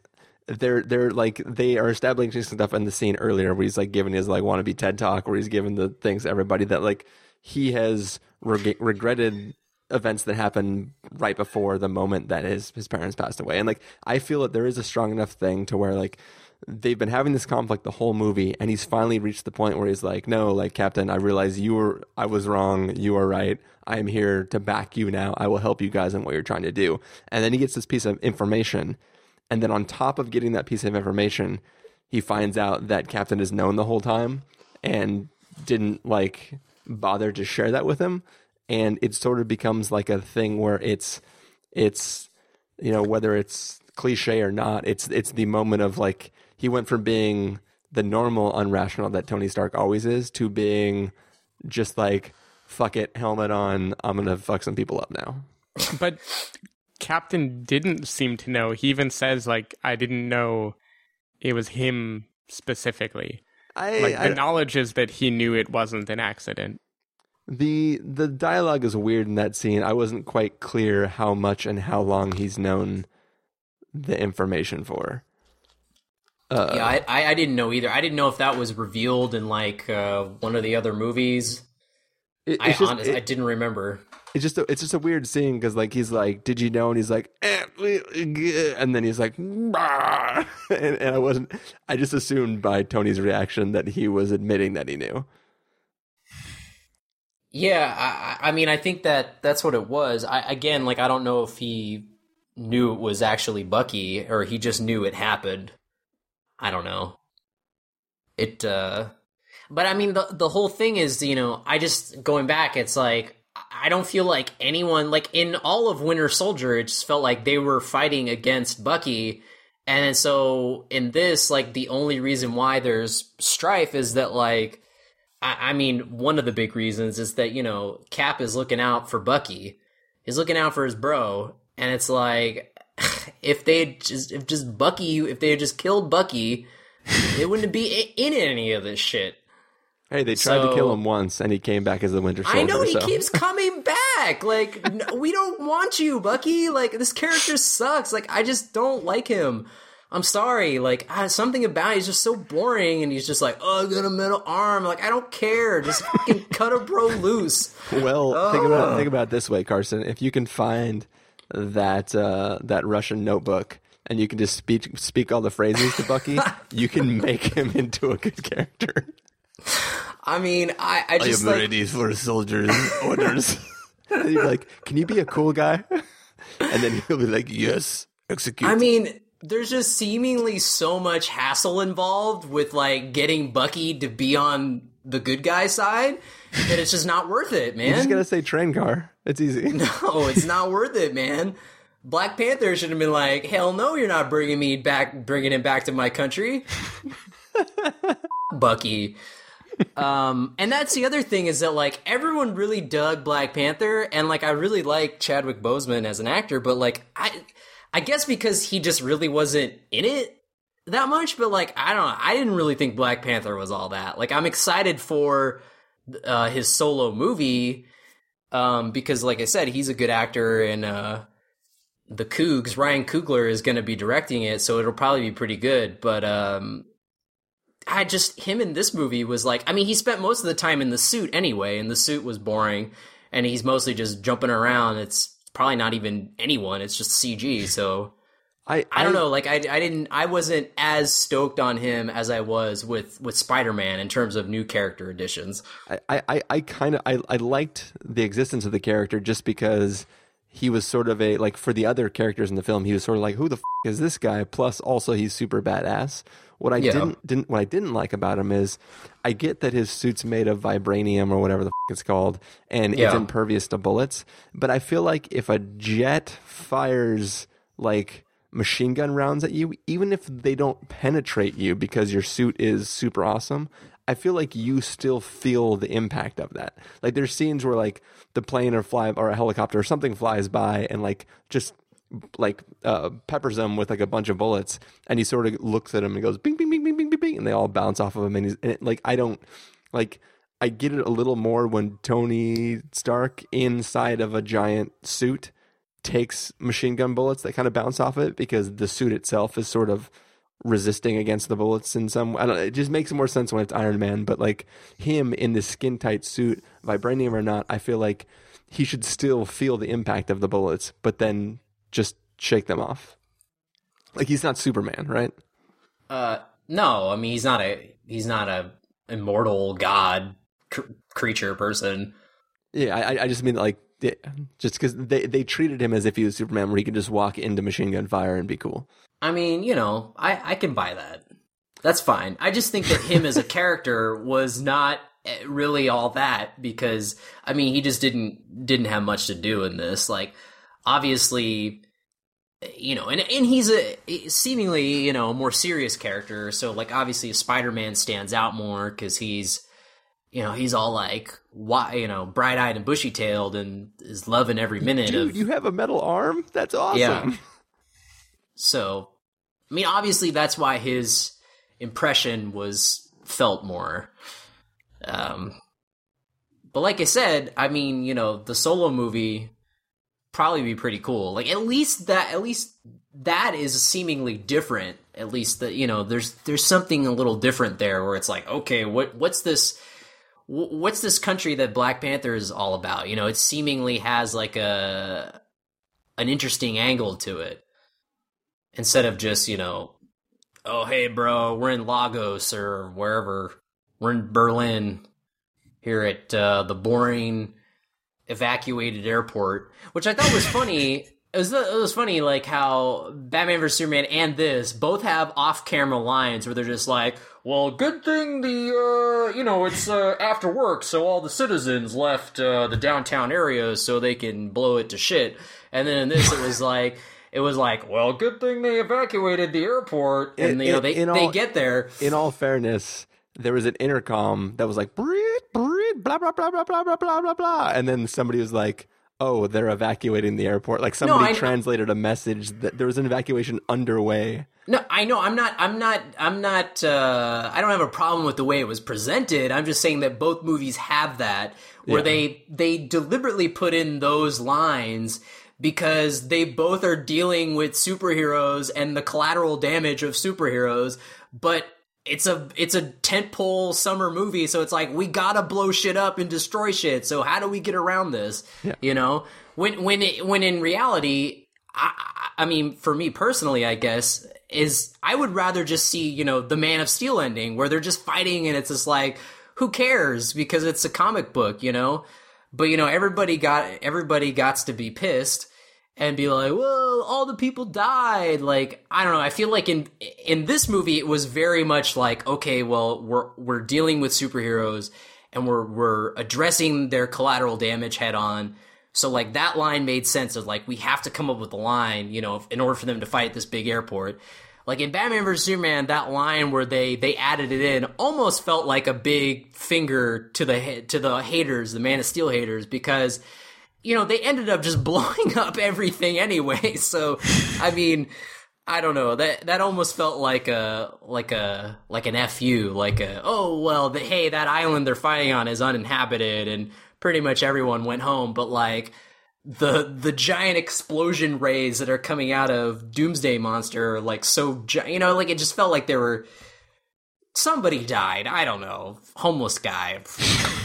they're they're like they are establishing stuff in the scene earlier where he's like giving his like wannabe TED talk, where he's giving the things to everybody that like he has reg- regretted events that happen right before the moment that his, his parents passed away. And like, I feel that there is a strong enough thing to where like they've been having this conflict the whole movie, and he's finally reached the point where he's like, no, like, Captain, I realize you were, I was wrong. You are right. I am here to back you now. I will help you guys in what you're trying to do. And then he gets this piece of information. And then on top of getting that piece of information, he finds out that Captain is known the whole time and didn't like bother to share that with him. And it sort of becomes like a thing where it's, it's, you know, whether it's cliche or not, it's, it's the moment of like, he went from being the normal unrational that Tony Stark always is to being just like, fuck it, helmet on, I'm going to fuck some people up now. But Captain didn't seem to know. He even says like, I didn't know it was him specifically. I, like, the I, knowledge is that he knew it wasn't an accident. The the dialogue is weird in that scene. I wasn't quite clear how much and how long he's known the information for. Uh, yeah, I, I didn't know either. I didn't know if that was revealed in like uh, one of the other movies. It, I just, honest, it, I didn't remember. It's just a, it's just a weird scene because like he's like, did you know? And he's like, eh, and then he's like, and, and I wasn't. I just assumed by Tony's reaction that he was admitting that he knew. Yeah, I, I mean, I think that that's what it was. I, again, like, I don't know if he knew it was actually Bucky or he just knew it happened. I don't know. It, uh... But, I mean, the, the whole thing is, you know, I just, going back, it's like, I don't feel like anyone, like, in all of Winter Soldier, it just felt like they were fighting against Bucky. And so, in this, like, the only reason why there's strife is that, like, I mean, one of the big reasons is that, you know, Cap is looking out for Bucky. He's looking out for his bro. And it's like, if they had just, if just Bucky, if they had just killed Bucky, they wouldn't be in any of this shit. Hey, they tried so, to kill him once and he came back as the Winter Soldier. I know, he so. keeps coming back. Like, no, we don't want you, Bucky. Like, this character sucks. Like, I just don't like him. I'm sorry, like, ah, something about it is just so boring, and he's just like, oh, I got a metal arm, like, I don't care, just fucking cut a bro loose. Well, oh. think about think about it this way, Carson. If you can find that uh, that Russian notebook, and you can just speak speak all the phrases to Bucky, you can make him into a good character. I mean, I, I just, I am like... ready for soldiers' orders. And you're like, can you be a cool guy? And then he'll be like, yes, execute. I mean... There's just seemingly so much hassle involved with, like, getting Bucky to be on the good guy side that it's just not worth it, man. You just gotta say train car. It's easy. No, it's not worth it, man. Black Panther should have been like, hell no, you're not bringing me back, bringing him back to my country. Bucky. Um, and that's the other thing is that, like, everyone really dug Black Panther, and, like, I really like Chadwick Boseman as an actor, but, like, I... I guess because he just really wasn't in it that much, but, like, I don't know. I didn't really think Black Panther was all that. Like, I'm excited for uh, his solo movie um, because, like I said, he's a good actor, and uh, the Cougs, Ryan Coogler, is going to be directing it, so it'll probably be pretty good. But um, I just, him in this movie was like, I mean, he spent most of the time in the suit anyway, and the suit was boring, and he's mostly just jumping around. It's probably not even anyone, it's just C G, so I, I I don't know, like I I didn't I wasn't as stoked on him as I was with with Spider-Man in terms of new character additions. I I, I kind of I, I liked the existence of the character just because he was sort of a, like, for the other characters in the film, he was sort of like, who the f*** is this guy, plus also he's super badass. What I yeah. didn't didn't what I didn't like about him is I get that his suit's made of vibranium or whatever the f*** it's called, and yeah. it's impervious to bullets. But I feel like if a jet fires, like, machine gun rounds at you, even if they don't penetrate you because your suit is super awesome, I feel like you still feel the impact of that. Like, there's scenes where, like, the plane or fly or a helicopter or something flies by and, like, just... like uh, peppers him with, like, a bunch of bullets, and he sort of looks at him and goes bing, bing, bing, bing, bing, bing, bing, and they all bounce off of him. And he's and it, like, I don't like I get it a little more when Tony Stark inside of a giant suit takes machine gun bullets that kind of bounce off it because the suit itself is sort of resisting against the bullets in some. I don't. It just makes more sense when it's Iron Man, but, like, him in this skin tight suit, vibranium or not, I feel like he should still feel the impact of the bullets, but then just shake them off. Like, he's not Superman, right? Uh, no, I mean, he's not a he's not a immortal god cr- creature person. Yeah, I, I just mean, like, just because they, they treated him as if he was Superman, where he could just walk into machine gun fire and be cool. I mean, you know, I, I can buy that. That's fine. I just think that him as a character was not really all that, because, I mean, he just didn't didn't have much to do in this. Like, obviously, you know, and, and he's a seemingly, you know, more serious character. So, like, obviously Spider-Man stands out more because he's, you know, he's all like, why, you know, bright-eyed and bushy-tailed and is loving every minute. Dude, of, you have a metal arm? That's awesome. Yeah. So, I mean, obviously that's why his impression was felt more. Um, but like I said, I mean, you know, the solo movie probably be pretty cool. Like, at least that, at least that is seemingly different. At least that, you know, there's, there's something a little different there where it's like, okay, what, what's this, what's this country that Black Panther is all about? You know, it seemingly has like a, an interesting angle to it, instead of just, you know, oh, hey, bro, we're in Lagos or wherever. We're in Berlin here at uh, the boring evacuated airport, which I thought was funny. It was, it was funny, like, how Batman versus Superman and this both have off-camera lines where they're just like, well, good thing the, uh, you know, it's uh, after work, so all the citizens left uh, the downtown area so they can blow it to shit. And then in this, it was like... It was like, well, good thing they evacuated the airport, and you know they all, they get there. In all fairness, there was an intercom that was like, brit, brit, blah blah blah blah blah blah blah blah blah, and then somebody was like, oh, they're evacuating the airport. Like, somebody no, I, translated a message that there was an evacuation underway. No, I know. I'm not. I'm not. I'm not. Uh, I don't have a problem with the way it was presented. I'm just saying that both movies have that, where yeah. they they deliberately put in those lines. Because they both are dealing with superheroes and the collateral damage of superheroes, but it's a it's a tentpole summer movie, so it's like, we gotta blow shit up and destroy shit. So how do we get around this? Yeah. You know, when when it, when in reality, I, I mean, for me personally, I guess is I would rather just see, you know, the Man of Steel ending where they're just fighting and it's just like, who cares? Because it's a comic book, you know. But, you know, everybody got everybody gots to be pissed and be like, well, all the people died. Like, I don't know. I feel like in in this movie, it was very much like, okay, well, we're we're dealing with superheroes and we're we're addressing their collateral damage head on. So, like, that line made sense of, like, we have to come up with a line, you know, in order for them to fight this big airport. Like, in Batman versus Superman, that line where they, they added it in almost felt like a big finger to the to the haters, the Man of Steel haters, because, you know, they ended up just blowing up everything anyway. So, I mean, I don't know. That that almost felt like a like a like an F U, like a oh well, the, hey, that island they're fighting on is uninhabited, and pretty much everyone went home. But like. The the giant explosion rays that are coming out of Doomsday Monster are like so gi- you know, like it just felt like there were somebody died. I don't know, homeless guy,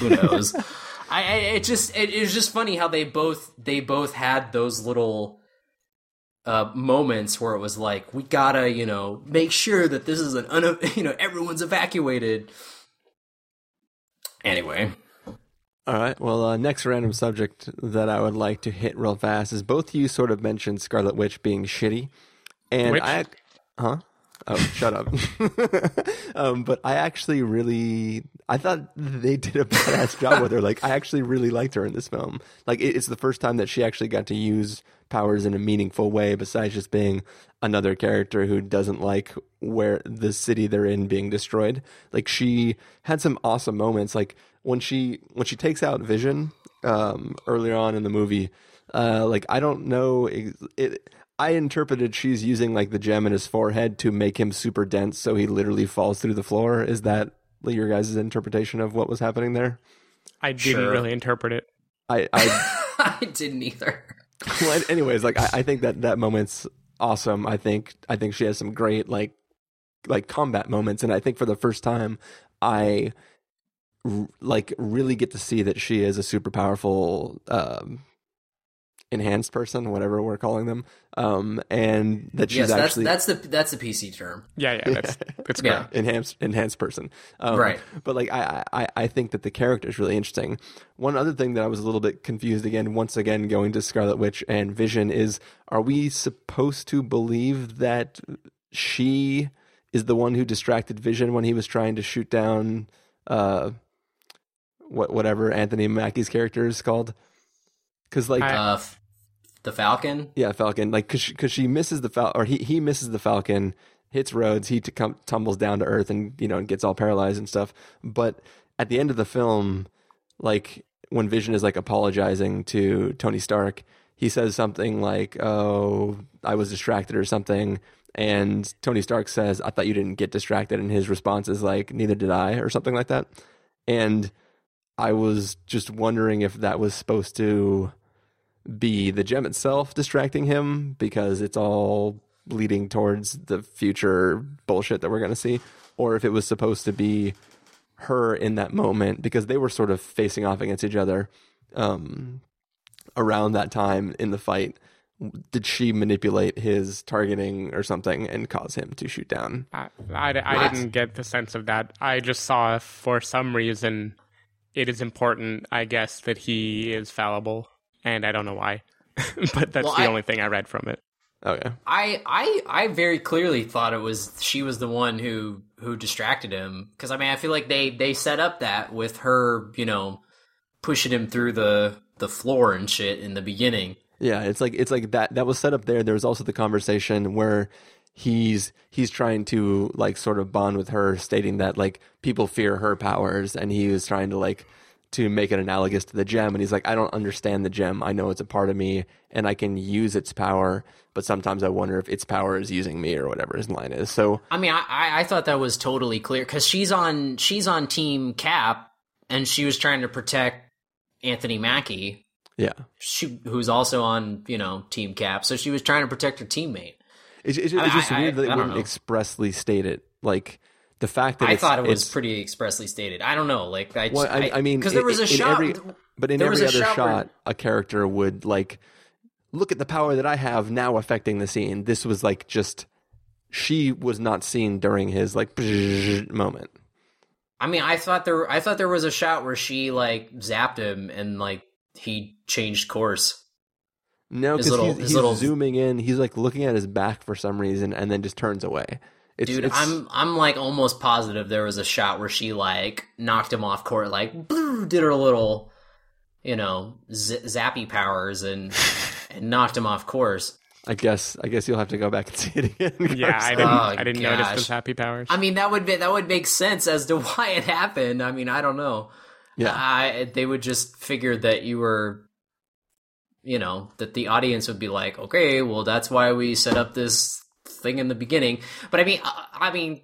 who knows? I, I it just it, it was just funny how they both they both had those little uh, moments where it was like, we gotta, you know, make sure that this is an un- you know everyone's evacuated. Anyway. All right, well, uh, next random subject that I would like to hit real fast is both you sort of mentioned Scarlet Witch being shitty. And Witch? I, huh? Oh, shut up. um, but I actually really, I thought they did a badass job with her. Like, I actually really liked her in this film. Like, it, it's the first time that she actually got to use powers in a meaningful way, besides just being another character who doesn't like where the city they're in being destroyed. Like, she had some awesome moments. Like, When she when she takes out Vision um, earlier on in the movie, uh, like I don't know, it, it, I interpreted she's using like the gem in his forehead to make him super dense, so he literally falls through the floor. Is that your guys' interpretation of what was happening there? I didn't sure. really interpret it. I I, I didn't either. Well, anyways, like I, I think that that moment's awesome. I think I think she has some great like like combat moments, and I think for the first time I. r- like really get to see that she is a super powerful um, enhanced person, whatever we're calling them, um, and that she's yes, that's, actually that's the that's the P C term. Yeah, yeah, that's, that's correct. Yeah. Enhanced enhanced person, um, right? But like, I, I I think that the character is really interesting. One other thing that I was a little bit confused again, once again going to Scarlet Witch and Vision, is are we supposed to believe that she is the one who distracted Vision when he was trying to shoot down uh, what whatever Anthony Mackie's character is called? Because like uh, the Falcon, yeah, Falcon. Like because she, she misses the Falcon, or he he misses the Falcon, hits Rhodes, he t- tumbles down to Earth, and you know and gets all paralyzed and stuff. But at the end of the film, like when Vision is like apologizing to Tony Stark, he says something like, "Oh, I was distracted" or something. And Tony Stark says, "I thought you didn't get distracted." And his response is like, "Neither did I," or something like that. And I was just wondering if that was supposed to be the gem itself distracting him, because it's all leading towards the future bullshit that we're going to see, or if it was supposed to be her in that moment, because they were sort of facing off against each other um, around that time in the fight. Did she manipulate his targeting or something and cause him to shoot down? I, I, I didn't get the sense of that. I just saw if for some reason it is important, I guess, that he is fallible, and I don't know why. But that's well, the I, only thing I read from it. Okay. I, I I very clearly thought it was she was the one who, who distracted him, because I mean I feel like they, they set up that with her, you know, pushing him through the, the floor and shit in the beginning. Yeah, it's like it's like that that was set up there. There was also the conversation where he's he's trying to like sort of bond with her, stating that like people fear her powers, and he was trying to like to make it analogous to the gem, and he's like, I don't understand the gem. I know it's a part of me and I can use its power, but sometimes I wonder if its power is using me or whatever his line is. So I mean I, I thought that was totally clear, because she's on she's on Team Cap and she was trying to protect Anthony Mackie. Yeah, she, who's also on, you know, Team Cap, so she was trying to protect her teammate. It's, it's, I, it's just I, weird that I, it I wouldn't know. expressly state it. Like the fact that I it's, thought it was pretty expressly stated. I don't know. Like I, well, I, I mean, because there was a shot, every, but in every other shot, where... a character would like look at the power that I have now affecting the scene. This was like just she was not seen during his like moment. I mean, I thought there, I thought there was a shot where she like zapped him and like. He changed course. No, because he's, he's little... zooming in. He's like looking at his back for some reason, and then just turns away. It's, Dude, it's... I'm I'm like almost positive there was a shot where she like knocked him off court, like did her little, you know, z- zappy powers and and knocked him off course. I guess I guess you'll have to go back and see it again. Yeah, I didn't oh, I didn't gosh. notice those happy powers. I mean, that would be, that would make sense as to why it happened. I mean, I don't know. Yeah, I, they would just figure that you were, you know, that the audience would be like, okay, well, that's why we set up this thing in the beginning. But I mean, I, I mean,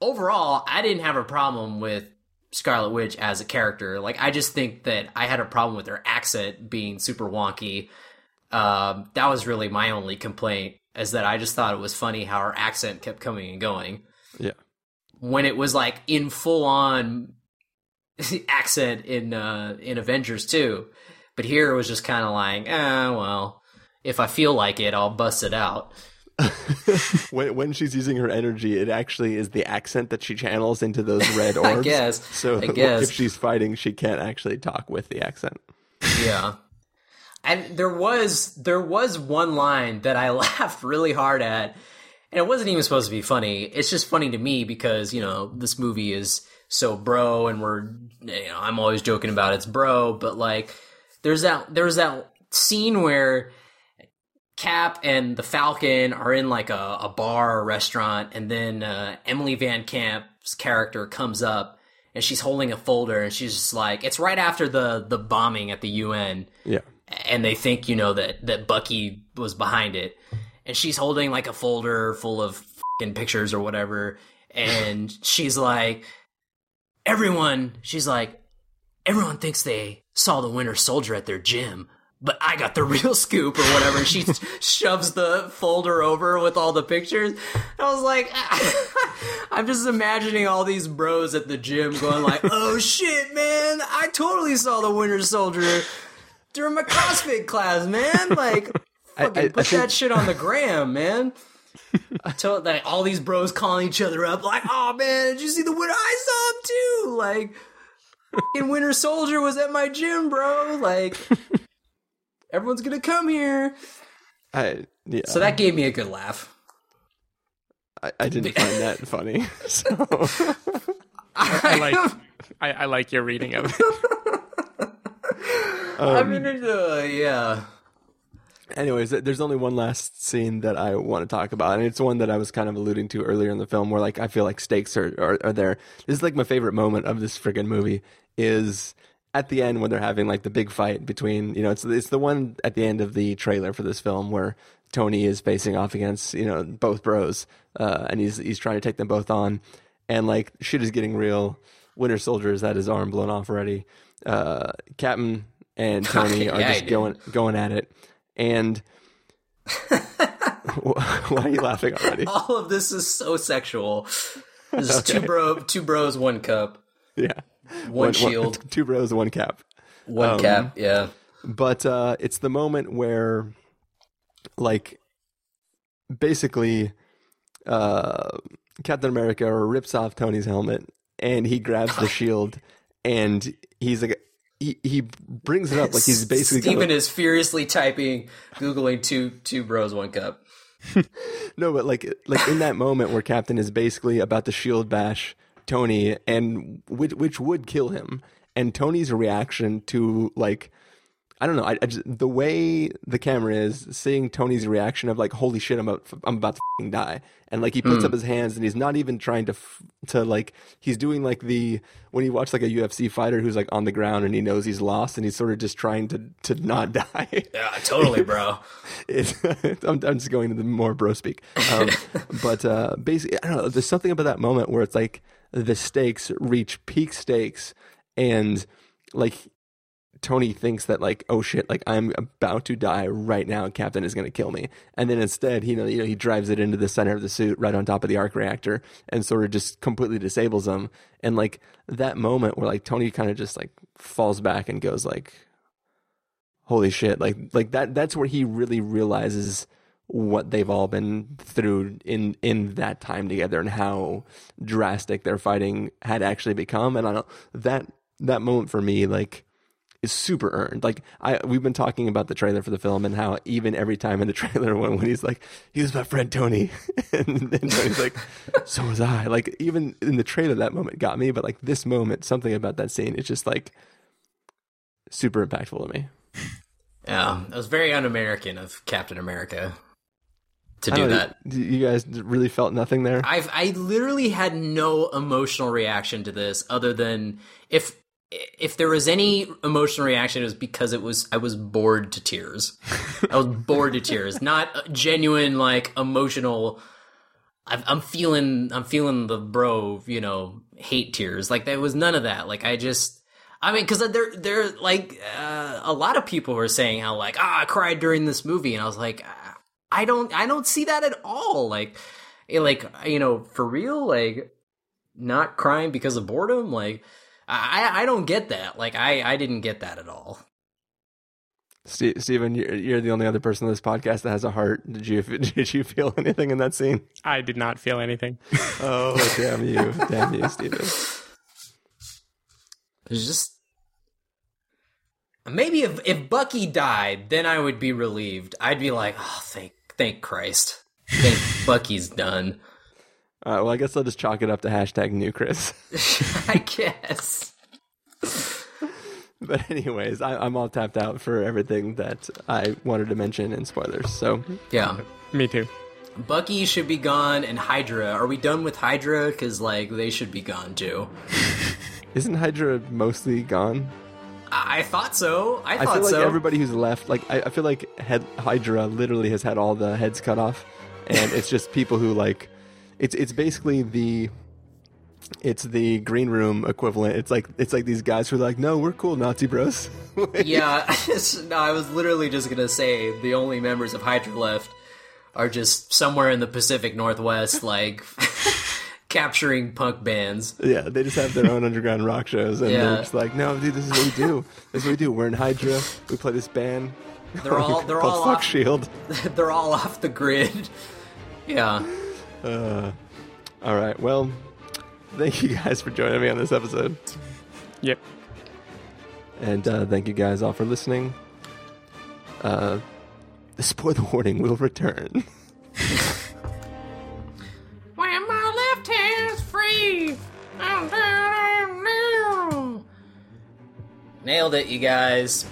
overall, I didn't have a problem with Scarlet Witch as a character. Like, I just think that I had a problem with her accent being super wonky. Um, that was really my only complaint, is that I just thought it was funny how her accent kept coming and going. Yeah, when it was like in full on. accent in uh, in Avengers two, but here it was just kind of like, ah, eh, well, if I feel like it, I'll bust it out. when, when she's using her energy, it actually is the accent that she channels into those red orbs. I guess. So I guess. If she's fighting, she can't actually talk with the accent. Yeah, and there was there was one line that I laughed really hard at, and it wasn't even supposed to be funny. It's just funny to me because you know this movie is. So bro, and we're, you know, I'm always joking about it's bro, but like, there's that, there's that scene where Cap and the Falcon are in like a, a bar or restaurant, and then uh, Emily Van Camp's character comes up, and she's holding a folder, and she's just like, it's right after the the bombing at the U N, yeah, and they think you know that that Bucky was behind it, and she's holding like a folder full of fucking pictures or whatever, and she's like. Everyone, she's like, everyone thinks they saw the Winter Soldier at their gym. but I got the real scoop or whatever. And she shoves the folder over with all the pictures. And I was like, I'm just imagining all these bros at the gym going like, oh shit, man, I totally saw the Winter Soldier during my CrossFit class, man. Like, fucking I, I, put I think... that shit on the gram, man. I told like, all these bros calling each other up like, oh man, did you see the Winter? I saw him too. Like, fucking Winter Soldier was at my gym, bro. Like, everyone's gonna come here. I yeah. So that gave me a good laugh. I, I didn't find that funny. So I, I like I, I like your reading of it. um, I mean, uh, yeah. Anyways, there's only one last scene that I want to talk about, and it's one that I was kind of alluding to earlier in the film, where like I feel like stakes are are, are there. This is like my favorite moment of this friggin' movie is at the end when they're having like the big fight between, you know, it's it's the one at the end of the trailer for this film where Tony is facing off against, you know, both bros, uh, and he's he's trying to take them both on, and like shit is getting real. Winter Soldier has had his arm blown off already. Uh, Captain and Tony yeah, are just going going at it. And why are you laughing already? All of this is so sexual. This okay. is two, bro, two bros, one cup. Yeah. One, one shield. One, two bros, one cap. One um, cap, yeah. But uh, it's the moment where, like, basically uh, Captain America rips off Tony's helmet and he grabs the shield and he's like... He he brings it up like he's basically... Stephen got a, is furiously typing, Googling two two bros, one cup. No, but like like in that moment where Captain is basically about to shield bash Tony, and which, which would kill him. And Tony's reaction to like... I don't know. I, I just, the way the camera is, seeing Tony's reaction of like, holy shit, I'm about, I'm about to f***ing die. And like he puts mm. up his hands and he's not even trying to, f- to like, he's doing like the, when you watch like a U F C fighter who's like on the ground and he knows he's lost and he's sort of just trying to, to not die. Yeah, totally, bro. it's, I'm, I'm just going to the more bro speak. Um, but uh, basically, I don't know, there's something about that moment where it's like the stakes reach peak stakes and like, Tony thinks that like, oh shit, like I'm about to die right now. Captain is going to kill me. And then instead, he, you know, you know, he drives it into the center of the suit right on top of the arc reactor and sort of just completely disables him. And like that moment where like Tony kind of just like falls back and goes like, holy shit. Like, like that, that's where he really realizes what they've all been through in, in that time together and how drastic their fighting had actually become. And I don't, that, that moment for me, like, is super earned. Like I, we've been talking about the trailer for the film and how even every time in the trailer when, when he's like, he was my friend Tony, and then Tony's like, so was I. Like even in the trailer, that moment got me. But like this moment, something about that scene is just like super impactful to me. Yeah, it was very un-American of Captain America to do that. You guys really felt nothing there. I've I literally had no emotional reaction to this other than if. If there was any emotional reaction, it was because it was I was bored to tears. I was bored to tears, not genuine like emotional. I've, I'm feeling, I'm feeling the bro, you know, hate tears. Like there was none of that. Like I just, I mean, because there, there, like uh, a lot of people were saying how like ah, I cried during this movie, and I was like, I don't, I don't see that at all. Like, like you know, for real, like not crying because of boredom, like. I, I don't get that. Like, I, I didn't get that at all. Stephen, you're, you're the only other person on this podcast that has a heart. Did you did you feel anything in that scene? I did not feel anything. Oh, damn you. Damn you, Stephen. It's just... Maybe if, if Bucky died, then I would be relieved. I'd be like, oh, thank, thank Christ. Thank Bucky's done. All right, well, I guess I'll just chalk it up to hashtag new Chris. I guess. But anyways, I, I'm all tapped out for everything that I wanted to mention in spoilers. So yeah, me too. Bucky should be gone, and HYDRA. Are we done with HYDRA? Because like they should be gone too. Isn't HYDRA mostly gone? I thought so. I thought so. I feel like so. Everybody who's left, like I, I feel like head, HYDRA literally has had all the heads cut off, and it's just people who like. It's it's basically the it's the green room equivalent. It's like it's like these guys who are like, no, we're cool Nazi bros. Yeah, no, I was literally just going to say the only members of HYDRA left are just somewhere in the Pacific Northwest, like, capturing punk bands. Yeah, they just have their own underground rock shows, and yeah. they're just like, no, dude, this is what we do. This is what we do. We're in HYDRA. We play this band. They're all they're all off, Shield. They're all off the grid. Yeah. Uh, all right. Well, thank you guys for joining me on this episode. Yep. And uh, thank you guys all for listening. Uh, the spoiler warning will return. When my left hand is free, I'm down now. Nailed it, you guys.